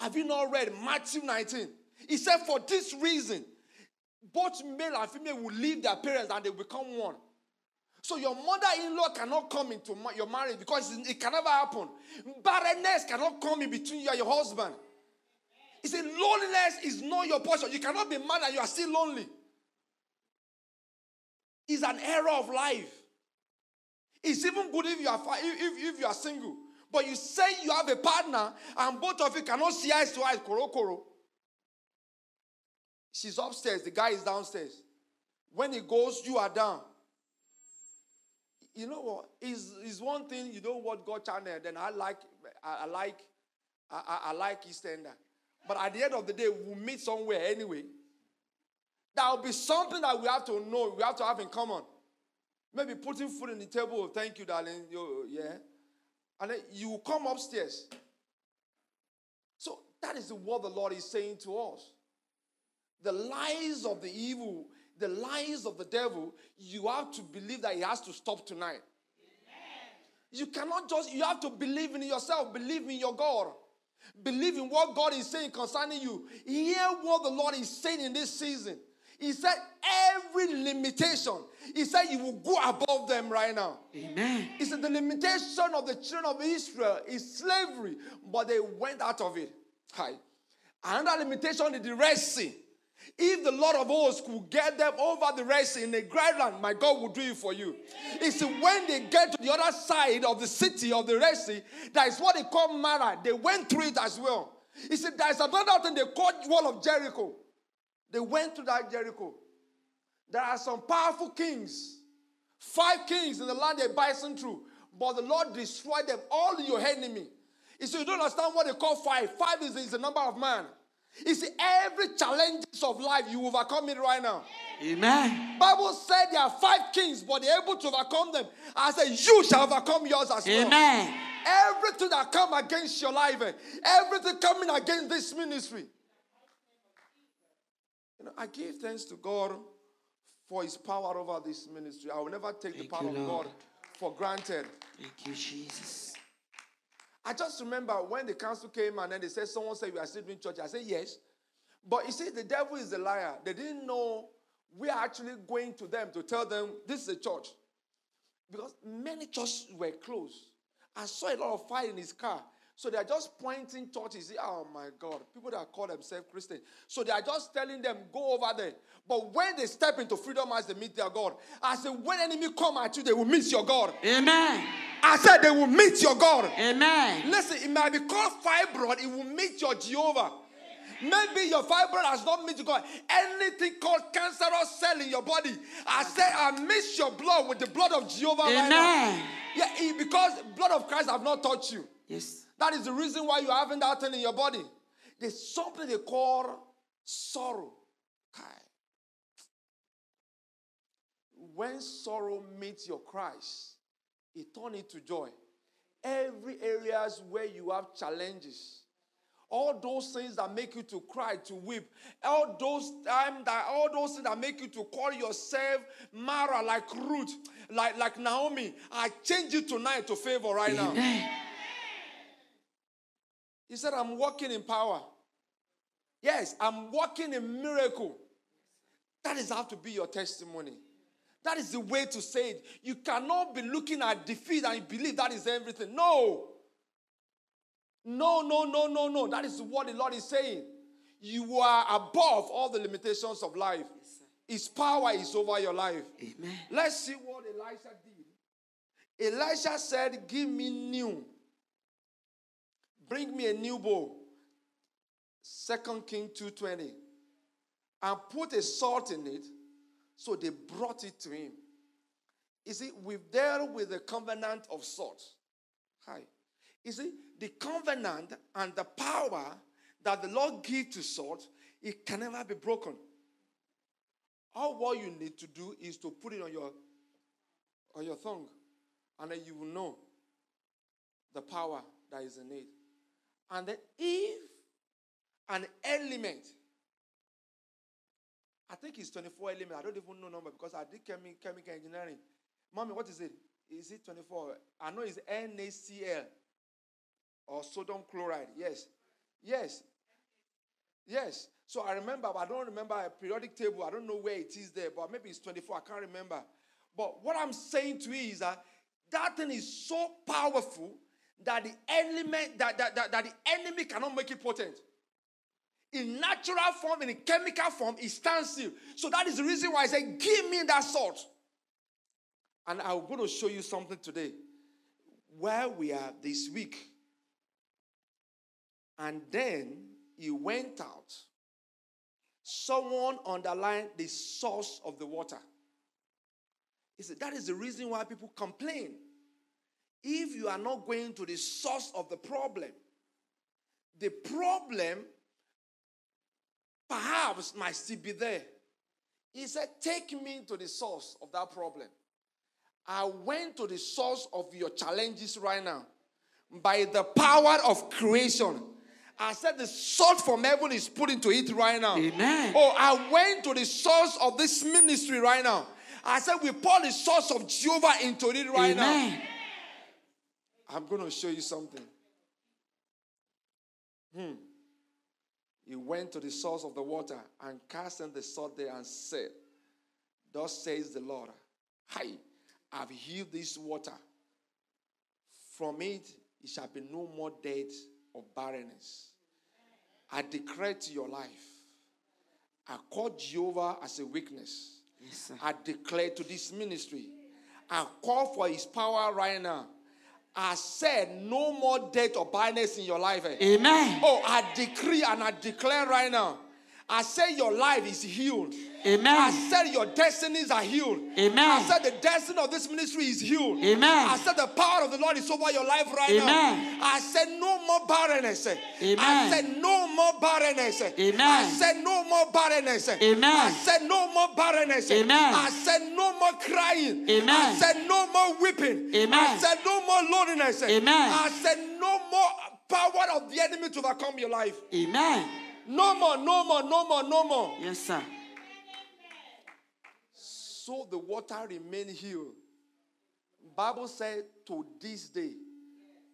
Have you not read Matthew nineteen? He said, for this reason, both male and female will leave their parents and they become one. So your mother-in-law cannot come into your marriage because it can never happen. Barrenness cannot come in between you and your husband. You see, loneliness is not your portion. You cannot be mad and you are still lonely. It's an error of life. It's even good if you are if, if you are single, but you say you have a partner and both of you cannot see eyes to eyes, koro koro. She's upstairs. The guy is downstairs. When he goes, you are down. You know what? Is is one thing, you know what God channeled, and I like, I, I like, I, I like Eastender. But at the end of the day, we'll meet somewhere anyway. That will be something that we have to know, we have to have in common. Maybe putting food on the table, thank you, darling, you, yeah. And then you will come upstairs. So that is the word the Lord is saying to us. The lies of the evil, the lies of the devil, you have to believe that he has to stop tonight. Amen. You cannot just, you have to believe in yourself, believe in your God. Believe in what God is saying concerning you. Hear what the Lord is saying in this season. He said every limitation, he said you will go above them right now. Amen. He said the limitation of the children of Israel is slavery, but they went out of it. Hi. Another limitation is the Red Sea. If the Lord of hosts could get them over the Red Sea in a dry land, my God will do it for you. It's when they get to the other side of the city of the Red Sea, that is what they call Mara. They went through it as well. He said, there is another thing they call the wall of Jericho. They went through that Jericho. There are some powerful kings, five kings in the land they bison through, but the Lord destroyed them, all your enemy. He said, you don't understand what they call five. Five is, is the number of man. You see, every challenge of life, you overcome it right now. Amen. Bible said there are five kings, but they're able to overcome them. I said, you shall overcome yours as well. Amen. Everything that comes against your life, everything coming against this ministry. You know, I give thanks to God for his power over this ministry. I will never take Thank the power you, of Lord. God for granted. Thank you, Jesus. I just remember when the council came and then they said, someone said, we are still doing church. I said, yes. But you see, the devil is a liar. They didn't know we are actually going to them to tell them this is a church. Because many churches were closed. I saw a lot of fire in his car. So they are just pointing churches. Oh my God, people that call themselves Christian. So they are just telling them, go over there. But when they step into Freedom House, they meet their God. I said, when enemy come at you, they will meet your God. Amen. I said, they will meet your God. Amen. Listen, it might be called fibroid, it will meet your Jehovah. Maybe your fibroid has not met God. Anything called cancerous cell in your body, I said, I mix your blood with the blood of Jehovah. Amen. Right now. Yeah, because blood of Christ have not touched you. Yes. That is the reason why you haven't that thing in your body. There's something they call sorrow. When sorrow meets your Christ, it turns into joy. Every areas where you have challenges, all those things that make you to cry, to weep, all those time that all those things that make you to call yourself Mara, like Ruth, like, like Naomi, I change you tonight to favor right now. Amen. He said, I'm walking in power. Yes, I'm walking in miracle. That is how to be your testimony. That is the way to say it. You cannot be looking at defeat and believe that is everything. No. No, no, no, no, no. That is what the Lord is saying. You are above all the limitations of life. His power is over your life. Amen. Let's see what Elisha did. Elisha said, give me new. Bring me a new bowl. Second Kings two twenty. And put a salt in it. So they brought it to him. You see, we've dealt with the covenant of salt. Hi. You see, the covenant and the power that the Lord gives to salt, it can never be broken. All you need to do is to put it on your, on your tongue, and then you will know the power that is in it. And then if an element, I think it's twenty-four element. I don't even know number because I did chemical engineering. Mommy, what is it? Is it twenty-four? I know it's N A C L or sodium chloride. Yes. Yes. Yes. So I remember, but I don't remember a periodic table. I don't know where it is there, but maybe it's twenty-four. I can't remember. But what I'm saying to you is that that thing is so powerful that the element that, that, that, that the enemy cannot make it potent. In natural form, in a chemical form, it stands still. So that is the reason why I say, give me that salt. And I'm going to show you something today. Where we are this week. And then he went out. Someone underlined the source of the water. He said, that is the reason why people complain. If you are not going to the source of the problem, the problem perhaps might still be there. He said, take me to the source of that problem. I went to the source of your challenges right now. By the power of creation, I said the salt from heaven is put into it right now. Amen. Oh, I went to the source of this ministry right now. I said we pour the source of Jehovah into it right Amen. Now. I'm going to show you something. Hmm. He went to the source of the water and cast in the salt there and said, thus says the Lord, hi, I've healed this water. From it, it shall be no more death or barrenness. I declare to your life, I call Jehovah as a witness. Yes, I declare to this ministry, I call for his power right now. I said, no more death or barrenness in your life. Eh? Amen. Oh, I decree and I declare right now. I said your life is healed. Amen. I said your destinies are healed. Amen. I said the destiny of this ministry is healed. Amen. I said the power of the Lord is over your life right Amen. Now. I said no more barrenness. Amen. I said no more barrenness. Amen. I said no more barrenness. Amen. I said no more barrenness. Amen. I said no more crying. Amen. I said no more weeping. Amen. I said no more loneliness. Amen. I said no more power of the enemy to overcome your life. Amen. No more, no more, no more, no more. Yes, sir. So the water remained healed. Bible said, to this day,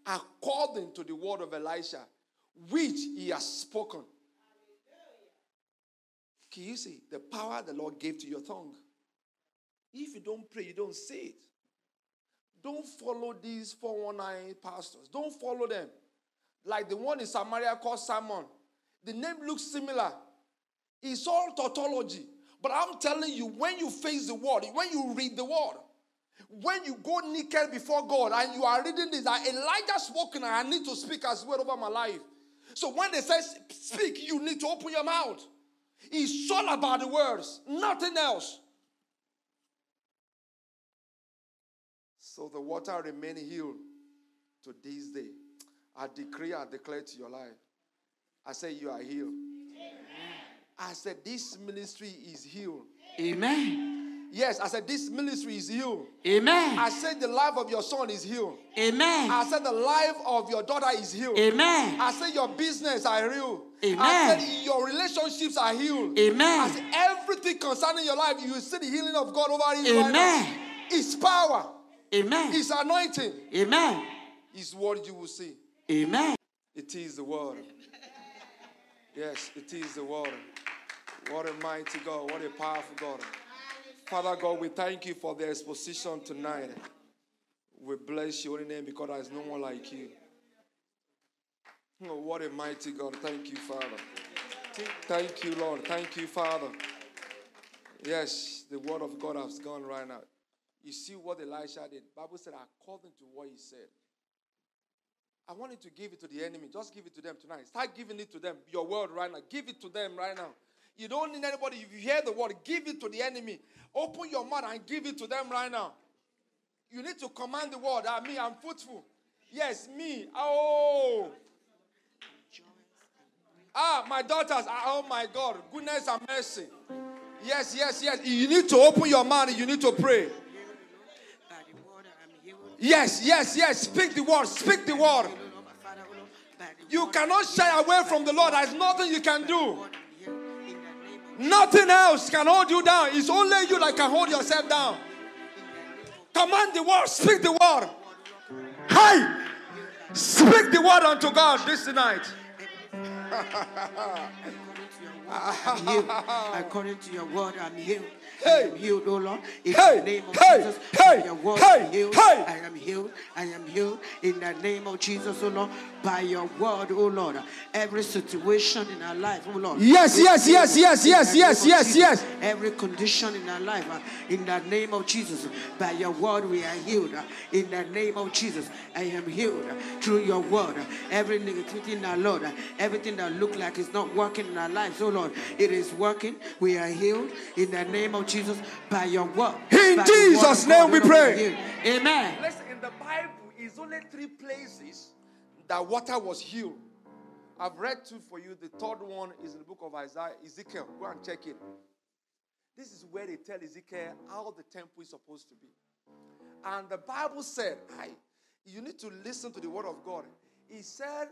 according to the word of Elisha, which he has spoken. Can you see the power the Lord gave to your tongue? If you don't pray, you don't say it. Don't follow these four one nine pastors. Don't follow them. Like the one in Samaria called Simon. The name looks similar. It's all tautology. But I'm telling you, when you face the word, when you read the word, when you go naked before God and you are reading this, that Elijah spoke and I need to speak as well over my life. So when they say speak, you need to open your mouth. It's all about the words, nothing else. So the water remained healed to this day. I decree, I declare to your life. I said, you are healed. Amen. I said, this ministry is healed. Amen. Yes, I said, this ministry is healed. Amen. I said, the life of your son is healed. Amen. I said, the life of your daughter is healed. Amen. I said, your business are healed. Amen. I said, your relationships are healed. Amen. I said, everything concerning your life, you will see the healing of God over you. Amen. Right, His power. Amen. His anointing. Amen. His word you will see. Amen. It is the word. Yes, it is the water. What a mighty God. What a powerful God. Father God, we thank you for the exposition tonight. We bless your name because there is no one like you. Oh, what a mighty God. Thank you, Father. Thank you, Lord. Thank you, Father. Yes, the word of God has gone right now. You see what Elisha did. The Bible said, according to what he said. I want you to give it to the enemy. Just give it to them tonight. Start giving it to them. Your word right now. Give it to them right now. You don't need anybody. If you hear the word, give it to the enemy. Open your mouth and give it to them right now. You need to command the word. Ah, me, I'm fruitful. Yes, me. Oh. Ah, my daughters. Oh, my God. Goodness and mercy. Yes, yes, yes. You need to open your mouth. You need to pray. Yes, yes, yes. Speak the word. Speak the word. You cannot shy away from the Lord. There is nothing you can do. Nothing else can hold you down. It's only you that can hold yourself down. Command the word. Speak the word. Hi. Speak the word unto God this night. I'm healed. According to your word, I'm healed. Hey. I am healed, O Lord. In hey. the name of hey. Jesus, hey. By your word, hey. I am healed. Hey. I am healed. I am healed. In the name of Jesus, O Lord. By your word, O Lord. Every situation in our life, O Lord. Yes, yes, yes, yes, yes, yes, yes, yes. every condition in our life. In the name of Jesus, by your word we are healed. In the name of Jesus, I am healed through your word. Every negativity in our Lord, everything that looks like it's not working in our lives, oh Lord, it is working. We are healed in the name of Jesus by your word. In Jesus' name we pray. Amen. Listen, in the Bible, it's only three places that water was healed. I've read two for you. The third one is in the book of Isaiah, Ezekiel. Go and check it. This is where they tell Ezekiel how the temple is supposed to be. And the Bible said, I, you need to listen to the word of God. He said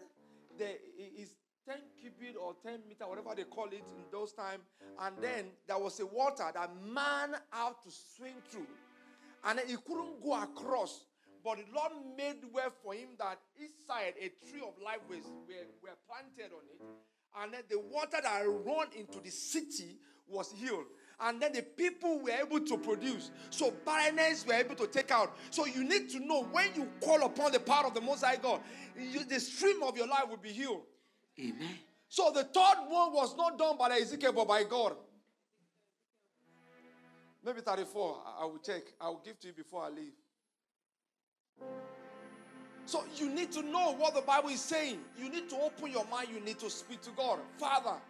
there is ten cubits or ten meters, whatever they call it in those times. And then there was a water that man had to swim through. And then he couldn't go across. But the Lord made way for him that each side, a tree of life was were, were planted on it. And then the water that ran into the city was healed. And then the people were able to produce. So barrenness were able to take out. So you need to know when you call upon the power of the Most High God, you, the stream of your life will be healed. Amen. So the third one was not done by Ezekiel, but by God. Maybe thirty-four, I will check. I will give to you before I leave. So you need to know what the Bible is saying. You need to open your mind. You need to speak to God. Father,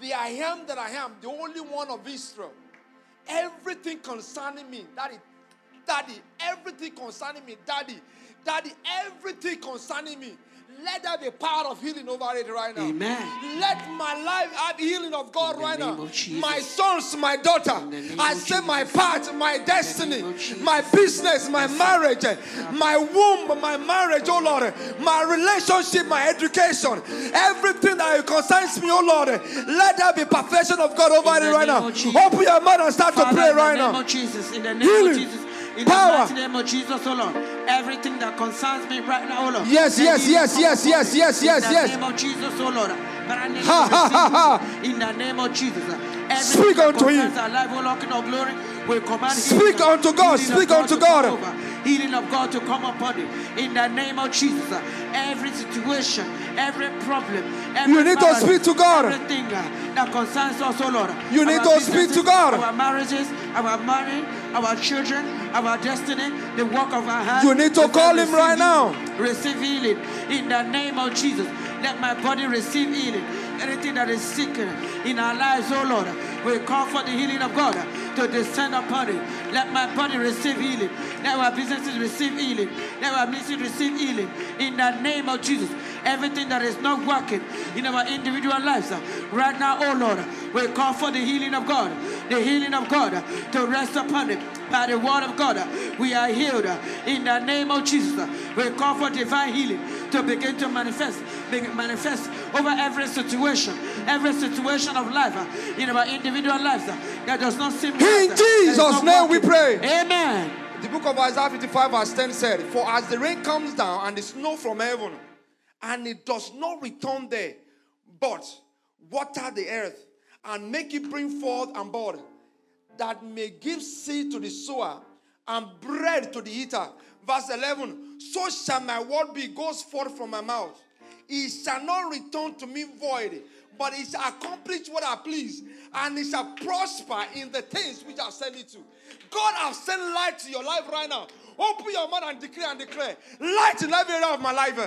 the I am that I am, the only one of Israel. Everything concerning me, Daddy, Daddy, everything concerning me, Daddy, Daddy, everything concerning me. Let there be a power of healing over it right now. Amen. Let my life have healing of God right now. My sons, my daughter, I say my part, my destiny, my business, my marriage, my womb, my marriage, oh Lord, my relationship, my education, everything that concerns me, oh Lord, let there be perfection of God over it right now. Open your mouth and start to pray right now. Healing. In power. The mighty name of Jesus, oh Lord. Everything that concerns me right now, oh Lord. Yes, yes, yes, yes, yes, yes, yes, yes. In the name of Jesus, oh Lord. Ha, ha, ha, ha. In the name of Jesus. Speak unto him. Speak unto God. Speak unto God. Healing of God to come upon you in the name of Jesus. Every situation, every problem, every you need marriage, to speak to God. Everything that concerns us, oh Lord. You need to speak to God. Our marriages, our marriage, our children, our destiny, the work of our hands. You need to call Him right now. Receive healing in the name of Jesus. Let my body receive healing. Anything that is sick in our lives, oh Lord, we call for the healing of God to descend upon it. Let my body receive healing. Let our businesses receive healing. Let our ministries receive healing. In the name of Jesus, everything that is not working in our individual lives, right now, oh Lord, we call for the healing of God, the healing of God to rest upon it. By the word of God, we are healed. In the name of Jesus, we call for divine healing to begin to manifest, manifest over every situation, every situation of life, in our individual lives that does not seem. In Jesus' name we pray. Amen. The book of Isaiah fifty-five verse ten said, "For as the rain comes down and the snow from heaven, and it does not return there, but water the earth and make it bring forth and bud, that may give seed to the sower and bread to the eater." Verse eleven, "So shall my word be goes forth from my mouth. It shall not return to me void, but it shall accomplish what I please, and it shall prosper in the things which I send it to." God has sent light to your life right now. Open your mouth and declare and declare. Light in every area of my life.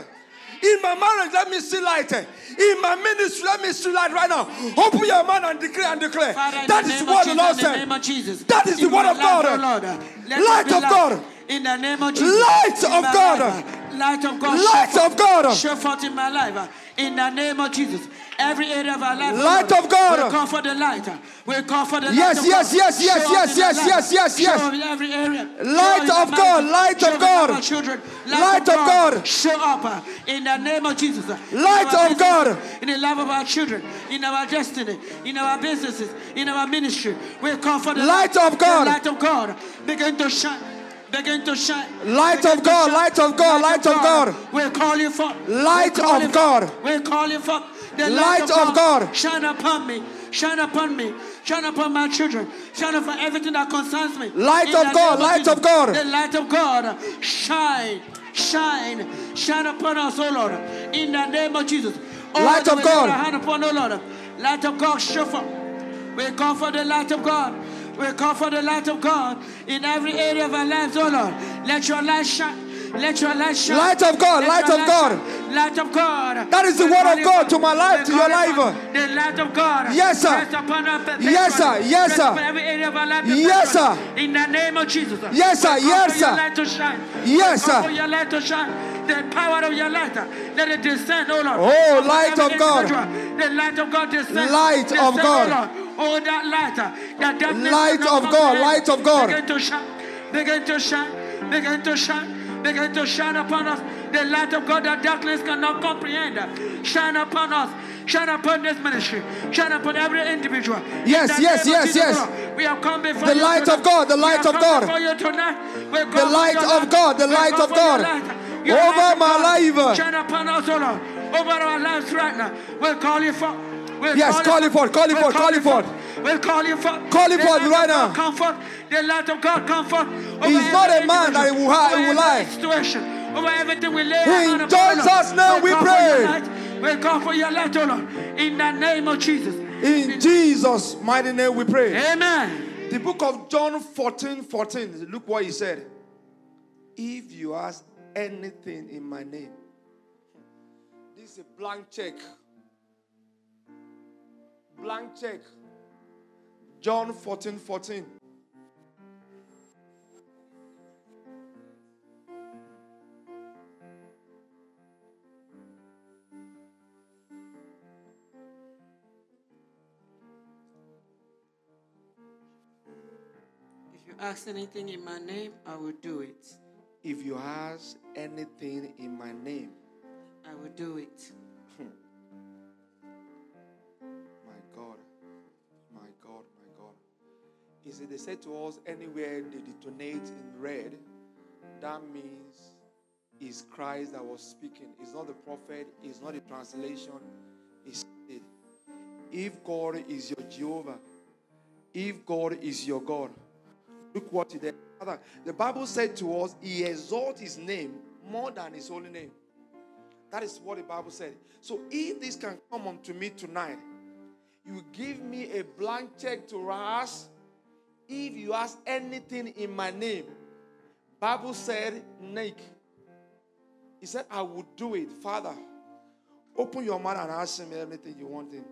In my marriage, let me see light. In my ministry, let me see light right now. Open your mouth and declare and declare. Father, that is what the Lord said. That is in the word of God. Lord, light of God. In the name of Jesus. Light of God. Life. Light of God. Light of God. Show forth in my life. In the name of Jesus. Every area of our life. Light Lord, of God. We call for the light. We call for the light. Yes, of yes, God. Yes, yes, yes, yes, yes, yes, yes. Show in every area. Light of God. Light of God. Light, light of God. God. Show up in the name of Jesus. Light of God. In the love of our children, in our destiny, in our businesses, in our ministry. We call for the light, light of God. The light of God. Begin to shine. Begin to shine. Light of God. Light of God. Light of God. We call you for light of God. We call you for the light, light of, of God. God. Shine upon me. Shine upon me. Shine upon my children. Shine upon everything that concerns me. Light of God. Light of God. The light of God. Shine. Shine. Shine upon us, O Lord. In the name of Jesus. Light of God. Light of God. Light of God. Show forth. We call for the light of God. We call for the light of God in every area of our lives, oh Lord. Let your light shine. Let your light shine. Light of God, light of God. Light of God. That is the word of God to my life, to your life. The light of God. Yes, sir. Yes, sir. Yes, sir. Yes, sir. In the name of Jesus. Yes, sir. Yes, sir. Yes, sir. Your light to shine. The power of your light, let it descend, oh Lord. Oh, light of God. The light of God descend. Light of God. Oh, that light. That light of God. Light of God. Begin to shine. Begin to shine. Begin to shine. Begin to shine upon us. The light of God that darkness cannot comprehend. Shine upon us. Shine upon this ministry. Shine upon every individual. Yes, yes, yes, yes. We have come before the light of God. The light of God. The light of God. The light of God. Your over my life. Shine upon us, O Lord. Over our lives right now. We'll call you for. We'll yes, call you for. Call you for. Call you for. We'll call you for. Call you for right now. Comfort. The light of God comfort. He's not a man that he will lie. Situation. Over everything we live. He joins us now. We pray. We'll call for your light, O Lord. In the name of Jesus. In Jesus' mighty name we pray. Amen. The book of John fourteen fourteen. Look what he said. If you ask anything in my name. This is a blank check. Blank check. John fourteen fourteen. If you ask anything in my name, I will do it. If you ask anything in my name, I will do it. My God, my God, my God. Is it they said to us anywhere they detonate in red, that means it's Christ that was speaking. It's not the prophet, it's not the translation. It's it. If God is your Jehovah, if God is your God, look what he did. The Bible said to us, he exalts his name more than his holy name. That is what the Bible said. So if this can come unto me tonight, you give me a blank check to ask. If you ask anything in my name, Bible said, Nick, he said, I will do it. Father, open your mouth and ask him everything you want him.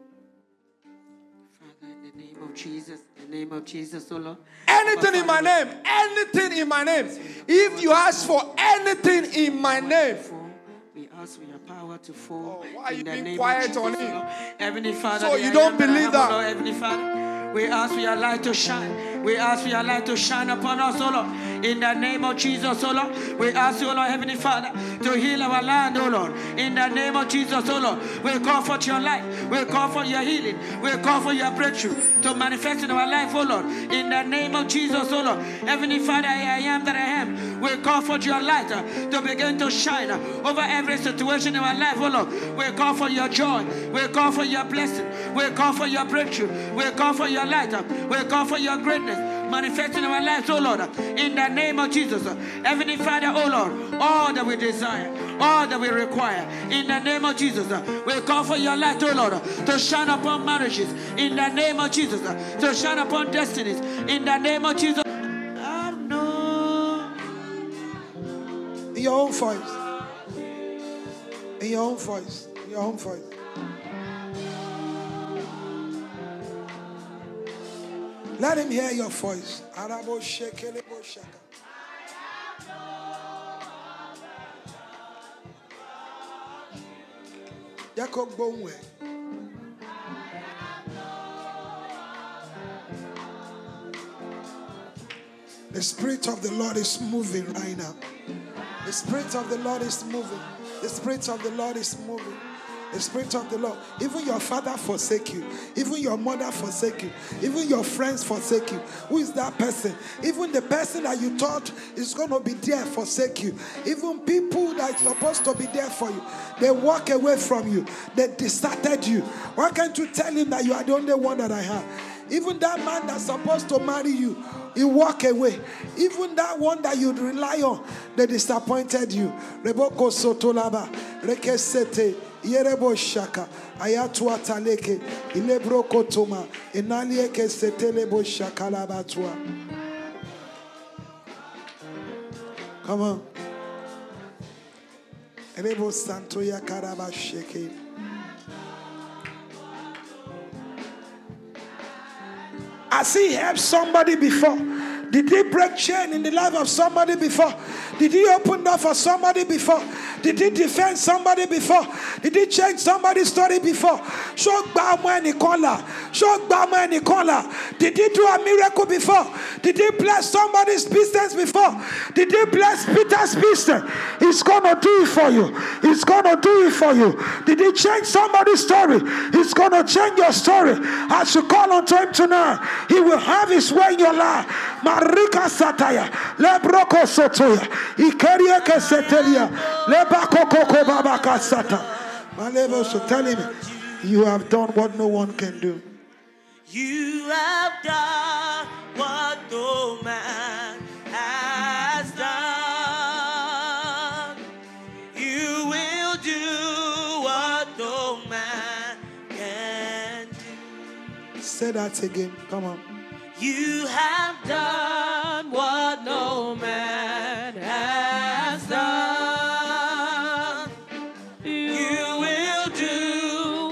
In the name of Jesus, in the name of Jesus, O Lord. Anything in my name, anything in my name. If you ask for anything in my name. We ask for your power to fall. Oh, why are you being quiet on him? Heavenly Father. So you don't believe that. Lord, Heavenly Father, we ask for your light to shine. We ask for your light to shine upon us, O Lord. In the name of Jesus, O Lord. We ask you, O Lord, Heavenly Father, to heal our land, O Lord. In the name of Jesus, O Lord. We call for your light. We call for your healing. We call for your breakthrough to manifest in our life, O Lord. In the name of Jesus, O Lord. Heavenly Father, I am that I am. We call for your light to begin to shine over every situation in our life, O Lord. We call for your joy. We call for your blessing. We call for your breakthrough. We call for your light. We call for your greatness. Manifesting our lives, oh Lord, in the name of Jesus. Heavenly Father, oh Lord, all that we desire, all that we require, in the name of Jesus. We call for your light, oh Lord, to shine upon marriages, in the name of Jesus, to shine upon destinies, in the name of Jesus. I know. In your own voice. In your own voice. In your own voice. Let him hear your voice. I have no other God. I have no other God. The Spirit of the Lord is moving right now. The Spirit of the Lord is moving. The Spirit of the Lord is moving. The Spirit of the Lord. Even your father forsake you. Even your mother forsake you. Even your friends forsake you. Who is that person? Even the person that you thought is going to be there forsake you. Even people that are supposed to be there for you, they walk away from you. They deserted you. Why can't you tell him that you are the only one that I have? Even that man that's supposed to marry you, he walked away. Even that one that you'd rely on, they disappointed you. Reboko sotolaba, rekesete, yerebo shaka, ayatua taleke, ilebro kotoma, enalieke setelebo shakalabatua. Come on. Elebo santoya karabasheke. Has he helped somebody before? Did he break chain in the life of somebody before? Did he open up for somebody before? Did he defend somebody before? Did he change somebody's story before? Did he do a miracle before? Did he bless somebody's business before? Did he bless Peter's business? He's going to do it for you. He's going to do it for you. Did he change somebody's story? He's going to change your story. As you call on him tonight, he will have his way in your life. Marika Sataya, Lebroko Sotoya, Ikeria Kesetelia, Lebako Koko Babaka Sata. My level, so tell him, you have done what no one can do. You have done what no man has done. You will do what no man can do. Say that again, come on. You have done what no man has done. You will do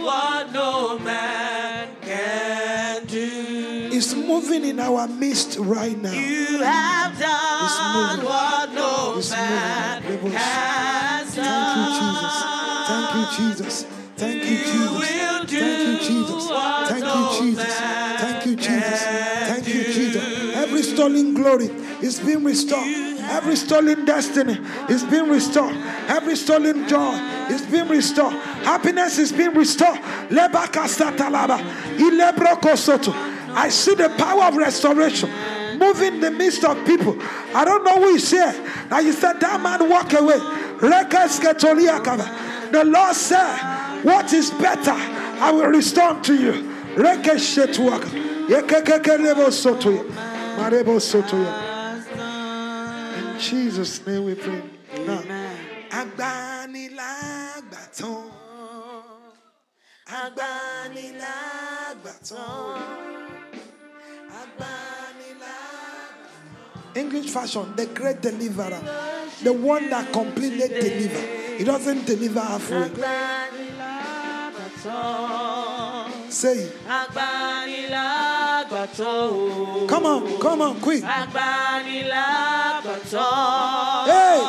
what no man can do. It's moving in our midst right now. You have done what no man has done. Thank you, Jesus. Thank you, Jesus. Thank you, Jesus. Thank you, Jesus. Thank you, Jesus. Every stolen glory is being restored. Every stolen destiny is being restored. Every stolen joy is being restored. Happiness is being restored. I see the power of restoration moving in the midst of people. I don't know who is here. Now you said that man walk away. The Lord said, what is better, I will restore to you. In Jesus' name we pray. Now, Agbanilagbaton, Agbanilagbaton, Agbanilagbaton. English fashion, the great deliverer, the one that completely delivers. He doesn't deliver halfway. Say, come on, come on, quick. Hey.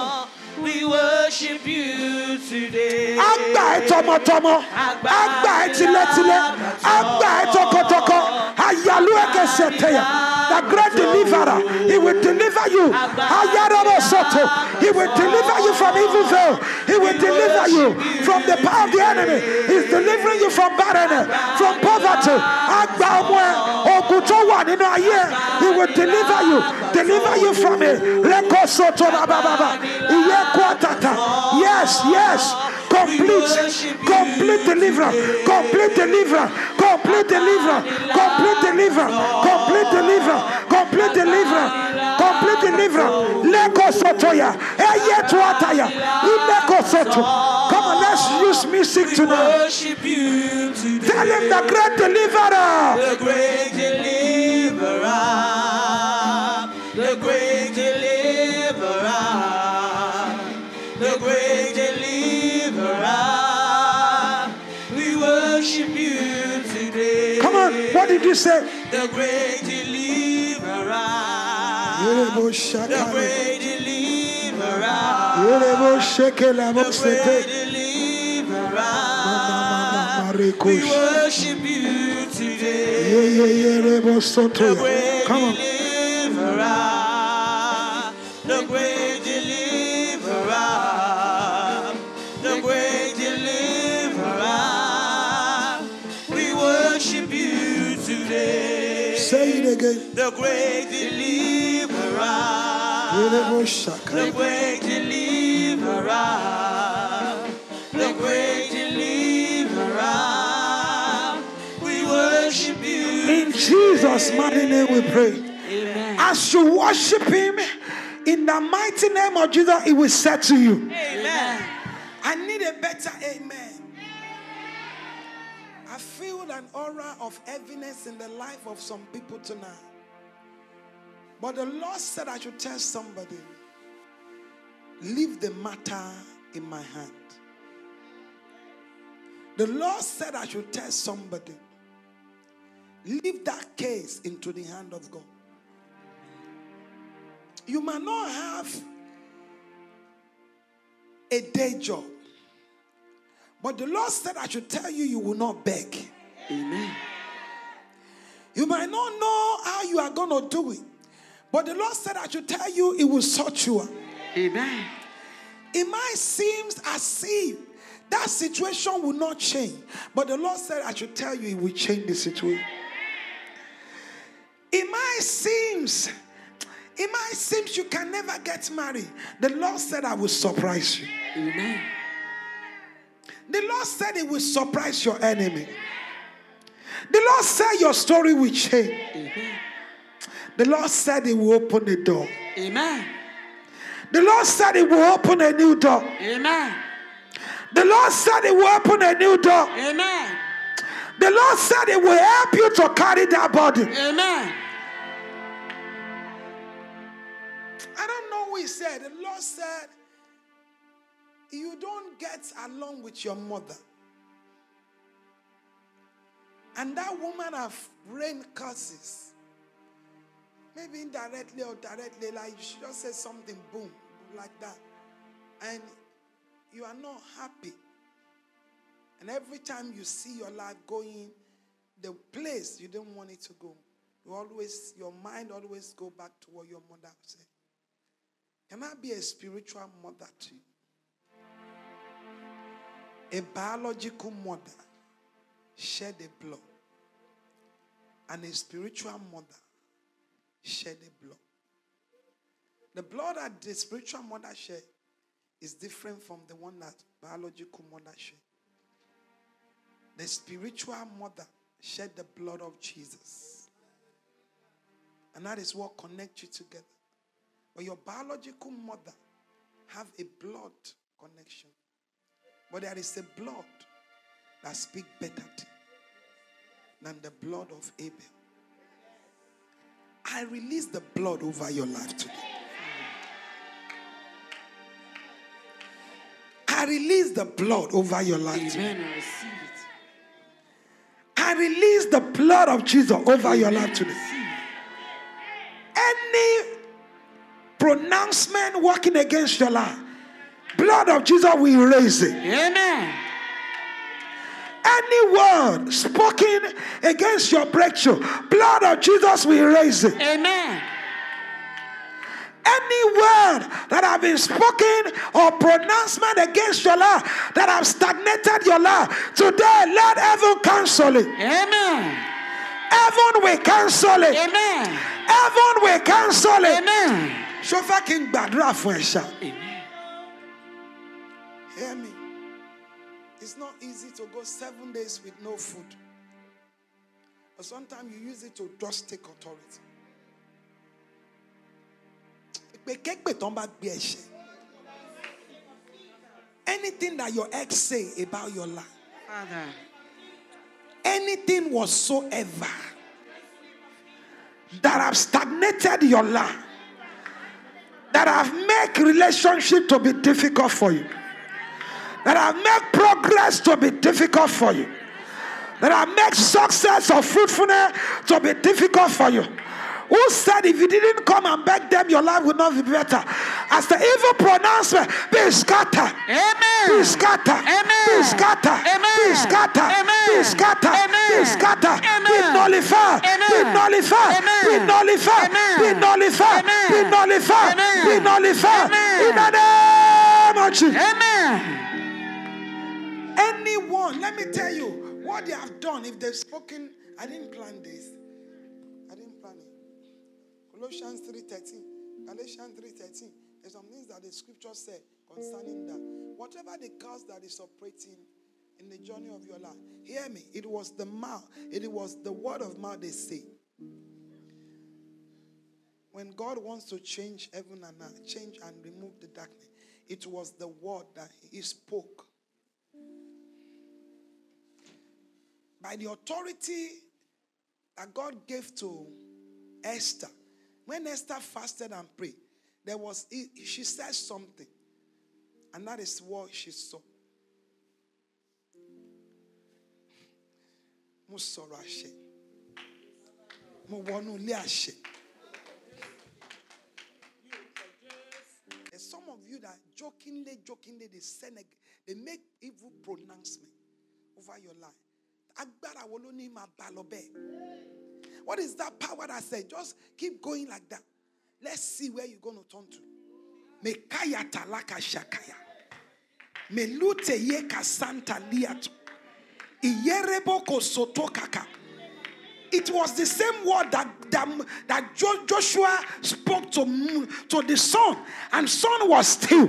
We worship you today. Agba etomo tomo, agba etile tile, agba etokotoko. Ayalu ekeseteya. The great deliverer, he will deliver you. Ayarabo soto, he will deliver you from evil veil. He will deliver you from the power of the enemy. He's delivering you from barrenness, from poverty. Agba omwe ogutowa ninu aye. He will deliver you, deliver you from it. Reko soto bababa. Yes, yes, complete, complete deliverance, complete deliverance, complete deliverance, complete deliverance, complete deliverance, complete deliverance, complete deliverance. Leko sotoya, eyet wataya, ileko soto. Come on, let's use music tonight. Tell him the great deliverer, the great deliverer, the great deliverer. The great deliverer, we worship you today. Come on, what did you say? The great deliverer, the great deliverer, the great deliverer, we worship you today. The great deliverer, the great deliverer. Say it again. The great deliverer. The great deliverer. The great deliverer. We worship you. In Jesus' mighty name we pray. Amen. As you worship him, in the mighty name of Jesus, it will settle you. Amen. I need a better amen. I feel an aura of heaviness in the life of some people tonight. But the Lord said I should tell somebody, leave the matter in my hand. The Lord said I should tell somebody, leave that case into the hand of God. You might not have a day job, but the Lord said I should tell you, you will not beg. Amen. You might not know how you are going to do it, but the Lord said I should tell you, it will sort you out. Amen. It might seem as if that situation will not change, but the Lord said I should tell you, it will change the situation. It might seem It might seem you can never get married. The Lord said, I will surprise you. Amen. The Lord said it will surprise your enemy. The Lord said your story will change. Amen. The Lord said it will open the door. Amen. The Lord said it will open a new door. Amen. The Lord said it will open a new door. Amen. The Lord said it will help you to carry that burden. Amen. I don't know who he said. The Lord said, you don't get along with your mother. And that woman have rained curses. Maybe indirectly or directly, like you should just say something, boom, like that. And you are not happy. And every time you see your life going the place you don't want it to go, you always, your mind always go back to what your mother said. Can I be a spiritual mother to you? A biological mother shed the blood. And a spiritual mother shed the blood. The blood that the spiritual mother shed is different from the one that biological mother shed. The spiritual mother shed the blood of Jesus. And that is what connects you together. But your biological mother have a blood connection. But there is a blood that speaks better than the blood of Abel. I release the blood over your life today. I release the blood over your life today. Amen. I receive it. I release the blood of Jesus over your life today. Pronouncement working against your life, blood of Jesus will erase it. Amen. Any word spoken against your breakthrough, blood of Jesus will erase it. Amen. Any word that have been spoken or pronouncement against your life that have stagnated your life, today let heaven cancel it. Amen. Heaven will cancel it. Amen. Heaven will cancel it. Amen. Shofa King Badra Fuensha. Hear me. It's not easy to go seven days with no food. But sometimes you use it to just take authority. Anything that your ex say about your life. Father. Anything whatsoever that have stagnated your life, that have made relationship to be difficult for you, that have made progress to be difficult for you, that have made success or fruitfulness to be difficult for you. Who said if you didn't come and beg them, your life would not be better? As the evil pronouncement, be scattered. Amen. Be scattered. Amen. Be scattered. Amen. Be scattered. Amen. Be scattered. Amen. Be scattered. Amen. Be nullified. Amen. Be nullified. Amen. Be nullified. Amen. Be nullified. Amen. Be nullified. Amen. Be nullified. Amen. In the name of Jesus. Amen. Anyone, let me tell you what they have done. If they've spoken, I didn't plan this. Colossians three thirteen, Galatians three thirteen. There's some things that the scripture said concerning that. Whatever the curse that is operating in the journey of your life. Hear me. It was the mouth. It was the word of mouth they say. When God wants to change heaven and earth, change and remove the darkness, it was the word that he spoke. By the authority that God gave to Esther, when Esther fasted and prayed, there was she said something, and that is what she saw. Mo sọ̀rọ̀ àṣẹ. Mo wọnú ilé àṣẹ. There's some of you that jokingly, jokingly, they say, they make evil pronouncement over your life. Agbára wo ló ní máa bá lọ bẹ́ẹ̀? What is that power that said, just keep going like that? Let's see where you're going to turn to. Mekaya talaka shakaya. Melute yeka santa liato. Iyerebo soto kaka. It was the same word that, that, that Joshua spoke to, to the sun, and sun was still.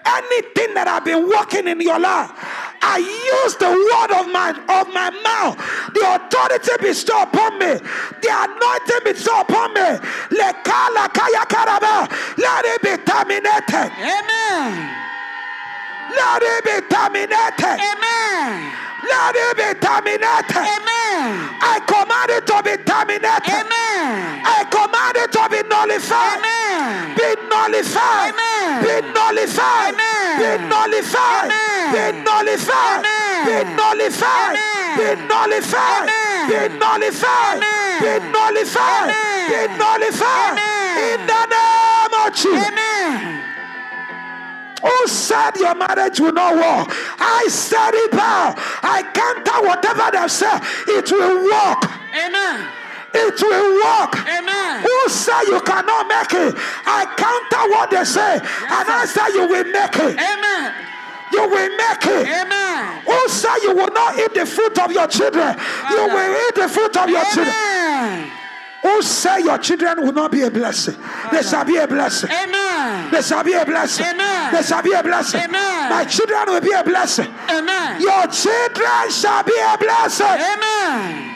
Anything that I've been walking in your life, I use the word of my, of my mouth. The authority bestowed upon me. The anointing bestowed upon me. Let it be terminated. Amen. Let it be terminated. Amen. Let it be terminated. Amen. I command it to be terminated. Amen. I command it to be nullified. Amen. Be nullified. Amen. Be nullified. Amen. Be nullified. Amen. Be nullified. Amen. Be nullified. Amen. Be nullified. Amen. Be nullified. Amen. Be nullified. Amen. Be nullified. Amen. In the name of Jesus. Amen. Who said your marriage will not work? I said it now. I counter whatever they said. It will work. Amen. It will work. Amen. Who said you cannot make it? I counter what they say. Yes. And I said you will make it. Amen. You will make it. Amen. Who said you will not eat the fruit of your children? Father. You will eat the fruit of your Amen. Children. Who say your children will not be a blessing? They shall be a blessing. Amen. They shall be a blessing. Amen. They shall be a blessing. Amen. My children will be a blessing. Amen. Your children shall be a blessing. Amen.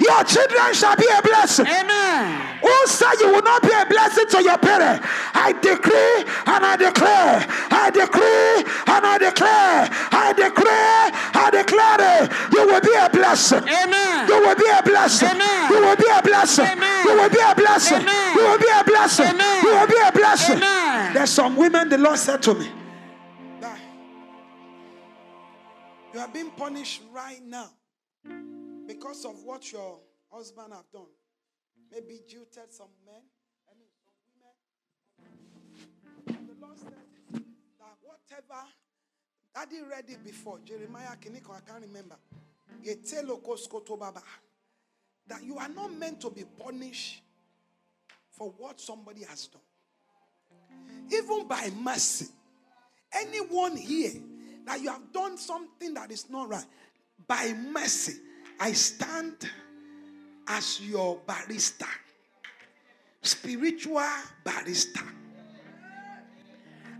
Your children shall be a blessing. Amen. Who say you will not be a blessing to your parents? I decree and I declare. I decree and I declare. I decree, I declare it. You will be a blessing. Amen. You will be a blessing. Amen. You will be a blessing. Amen. You will be a blessing. Amen. You will be a blessing. Amen. You will be a blessing. Amen. There's some women the Lord said to me that you are being punished right now. Because of what your husband have done. Maybe jilted some men. I mean, some women. And the Lord said that whatever, Daddy read it before. Jeremiah Kiniko, I can't remember. That you are not meant to be punished for what somebody has done. Even by mercy. Anyone here that you have done something that is not right, by mercy, I stand as your barrister, spiritual barrister.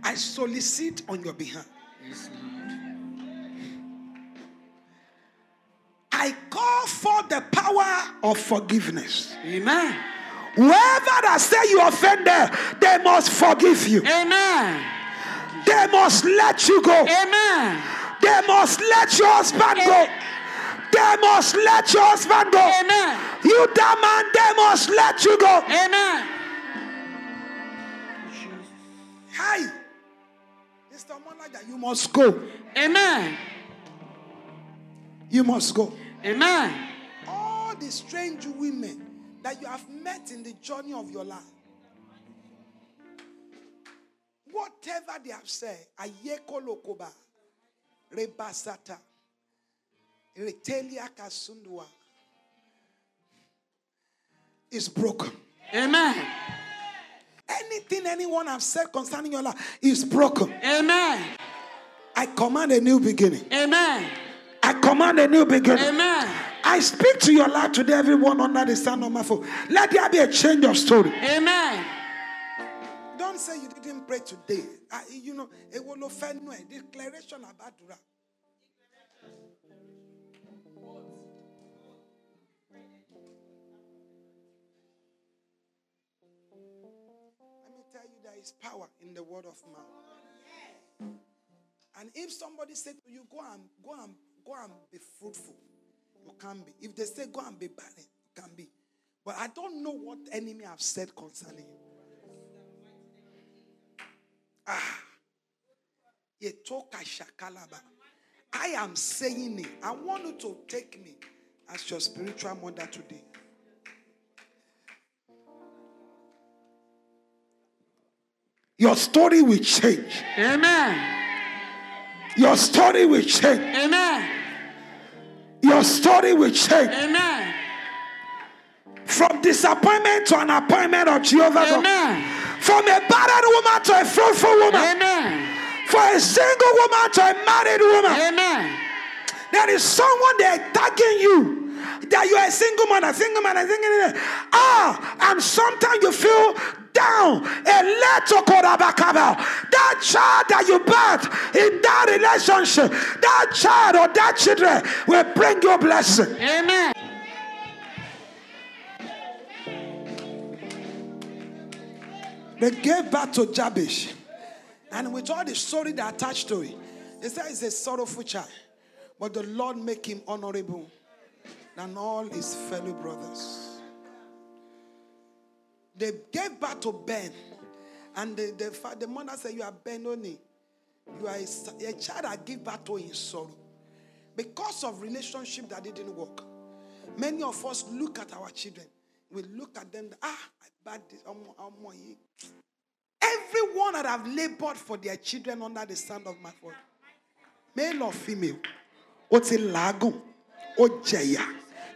I solicit on your behalf. Yes, Lord. I call for the power of forgiveness. Amen. Whoever that say you offended, they must forgive you. Amen. They must let you go. Amen. They must let your husband Amen. Go. They must let your husband go. Amen. You that man, they must let you go. Amen. Hi. It's the one like that. You must go. Amen. You must go. Amen. All the strange women that you have met in the journey of your life, whatever they have said, Ayeko Lokoba, Rebasata. Retelia Kasundua is broken. Amen. Anything anyone have said concerning your life is broken. Amen. I command a new beginning. Amen. I command a new beginning. Amen. I speak to your life today, everyone under the sound of my foot. Let there be a change of story. Amen. Don't Don't say you didn't pray today. I, you know, it will offend no declaration about that. Let me tell you, there is power in the word of mouth. And if somebody said to you, go and go and go and be fruitful, you can be. If they say go and be barren, you can be. But I don't know what enemy I've said concerning you. Ah, I am saying it. I want you to take me as your spiritual mother today. Your story will change. Amen. Your story will change. Amen. Your story will change. Amen. From disappointment to an appointment of Jehovah. Amen. From a barren woman to a fruitful woman. Amen. For a single woman to a married woman. Amen. There is someone there attacking you. That you are a single man, a single man, a single man. Ah, and sometimes you feel down. That child that you birth in that relationship, that child or that children will bring you blessing. Amen. They gave birth to Jabesh. And with all the story that attached to it, they said it's a sorrowful child. But the Lord make him honorable than all his fellow brothers. They gave birth to Ben. And the, the, the mother said, you are Benoni. You are a, a child that gave birth to in sorrow. Because of relationship that didn't work. Many of us look at our children. We look at them. Ah, I bad this. Everyone that have labored for their children under the sound of my voice, male or female,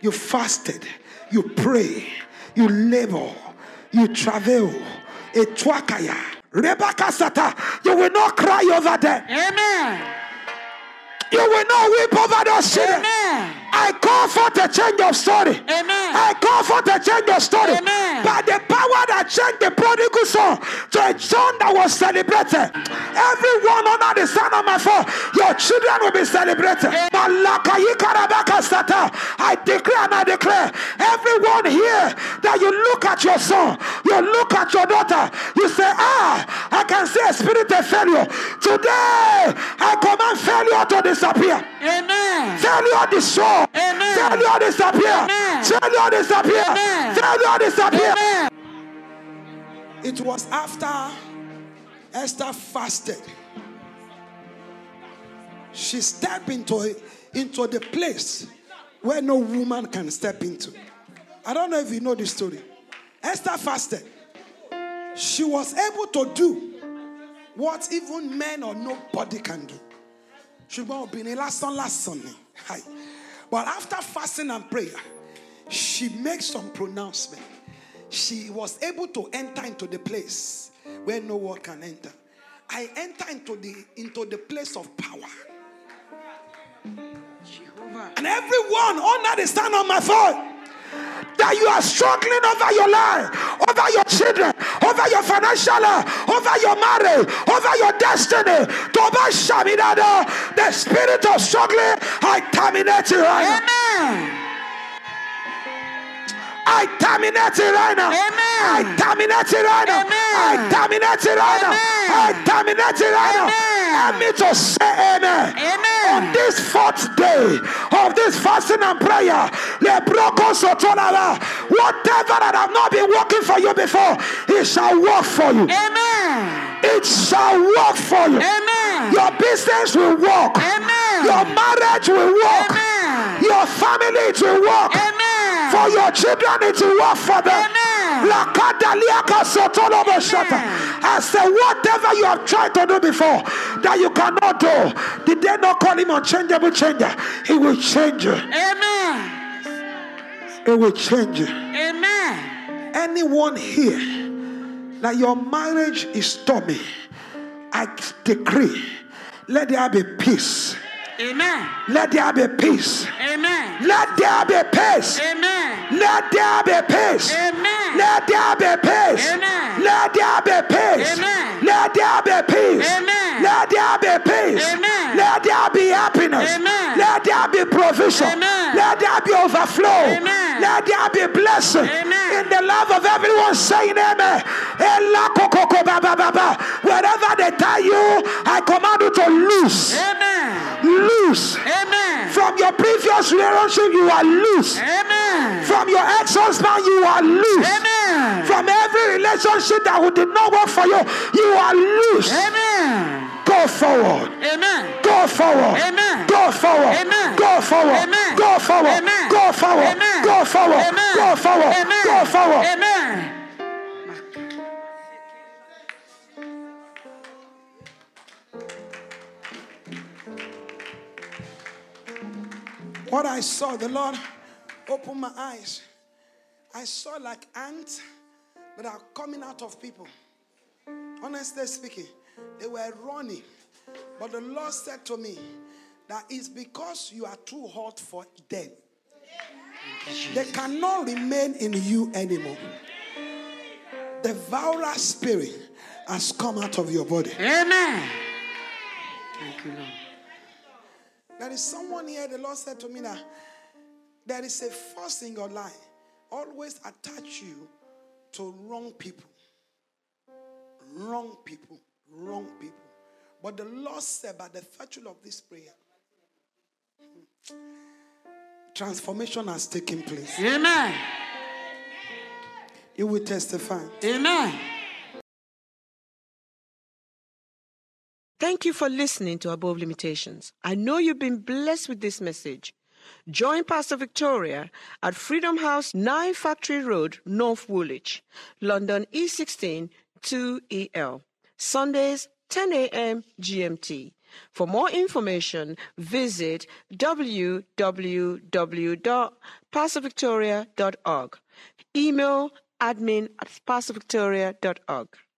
you fasted, you pray, you labor, you travel, you will not cry over them. Amen. You will not weep over those children. Amen. I call for the change of story. Amen. I call for the change of story. Amen. By the power that changed the prodigal son to a son that was celebrated. Everyone under the sound of my voice, your children will be celebrated. Amen. I declare and I declare, everyone here, that you look at your son, you look at your daughter, you say, ah, I can see a spirit of failure. Today, I command failure to disappear. Amen. Failure destroy. Amen. Failure disappear. Amen. Failure disappear. Amen. Failure disappear. Amen. It was after Esther fasted. She stepped into, into the place where no woman can step into. I don't know if you know this story. Esther fasted. She was able to do what even men or nobody can do. She won't be in last on last Sunday. Hi. But after fasting and prayer, she makes some pronouncement. She was able to enter into the place where no one can enter. I enter into the into the place of power. Jehovah. And everyone under the sound of my voice, that you are struggling over your life, over your children, over your financial life, over your marriage, over your destiny, the spirit of struggling, I terminate it right now. Amen. I terminate it right now. Amen. I terminate it right now. Amen. I terminate it right now. I terminate it right now. Help me to say amen. Amen. On this fourth day of this fasting and prayer, whatever that have not been working for you before, it shall work for you. Amen. It shall work for you. Amen. Your business will work. Amen. Your marriage will work. Amen. Your family will work. Amen. For your children, it will work for them. I said, whatever you have tried to do before that you cannot do, did they not call him unchangeable changer? He will change you. Amen. It will change you. Amen. Anyone here that your marriage is stormy, I decree, let there be peace. Amen. Let there be peace. Amen. Let there be peace. Amen. Let there be peace. Amen. Let there be peace. Amen. Let there be peace. peace. Amen. Let there be peace. Amen. Let there be peace. Amen. Let there be happiness. Amen. Let there be provision. Amen. Let there be overflow. Amen. Let there be blessing. Amen. In the love of everyone saying amen. Wherever they tell you, I command you to loose. Amen. Loose. Amen. From your previous relationship, you are loose. Amen. From your ex-husband, you are loose. Amen. From every relationship that did not work for you, you are loose. Amen. Go forward. Amen. Go forward. Amen. Go forward. Amen. Go forward. Amen. Go forward. Amen. Go forward. Amen. Go forward. Amen. Go forward. Amen. Go forward. Amen. What I saw, the Lord opened my eyes. I saw like ants that are coming out of people. Honestly speaking, they were running. But the Lord said to me that it's because you are too hot for them. They cannot remain in you anymore. The devourer spirit has come out of your body. Amen. Thank you, Lord. There is someone here, the Lord said to me that there is a force in your life always attach you to wrong people. Wrong people. Wrong people. But the Lord said by the virtue of this prayer, transformation has taken place. Amen. You will testify. Amen. Thank you for listening to Above Limitations. I know you've been blessed with this message. Join Pastor Victoria at Freedom House, nine Factory Road, North Woolwich, London E sixteen two E L, Sundays ten a m G M T. For more information, visit w w w dot pastor victoria dot org. Email admin at pastor victoria dot org.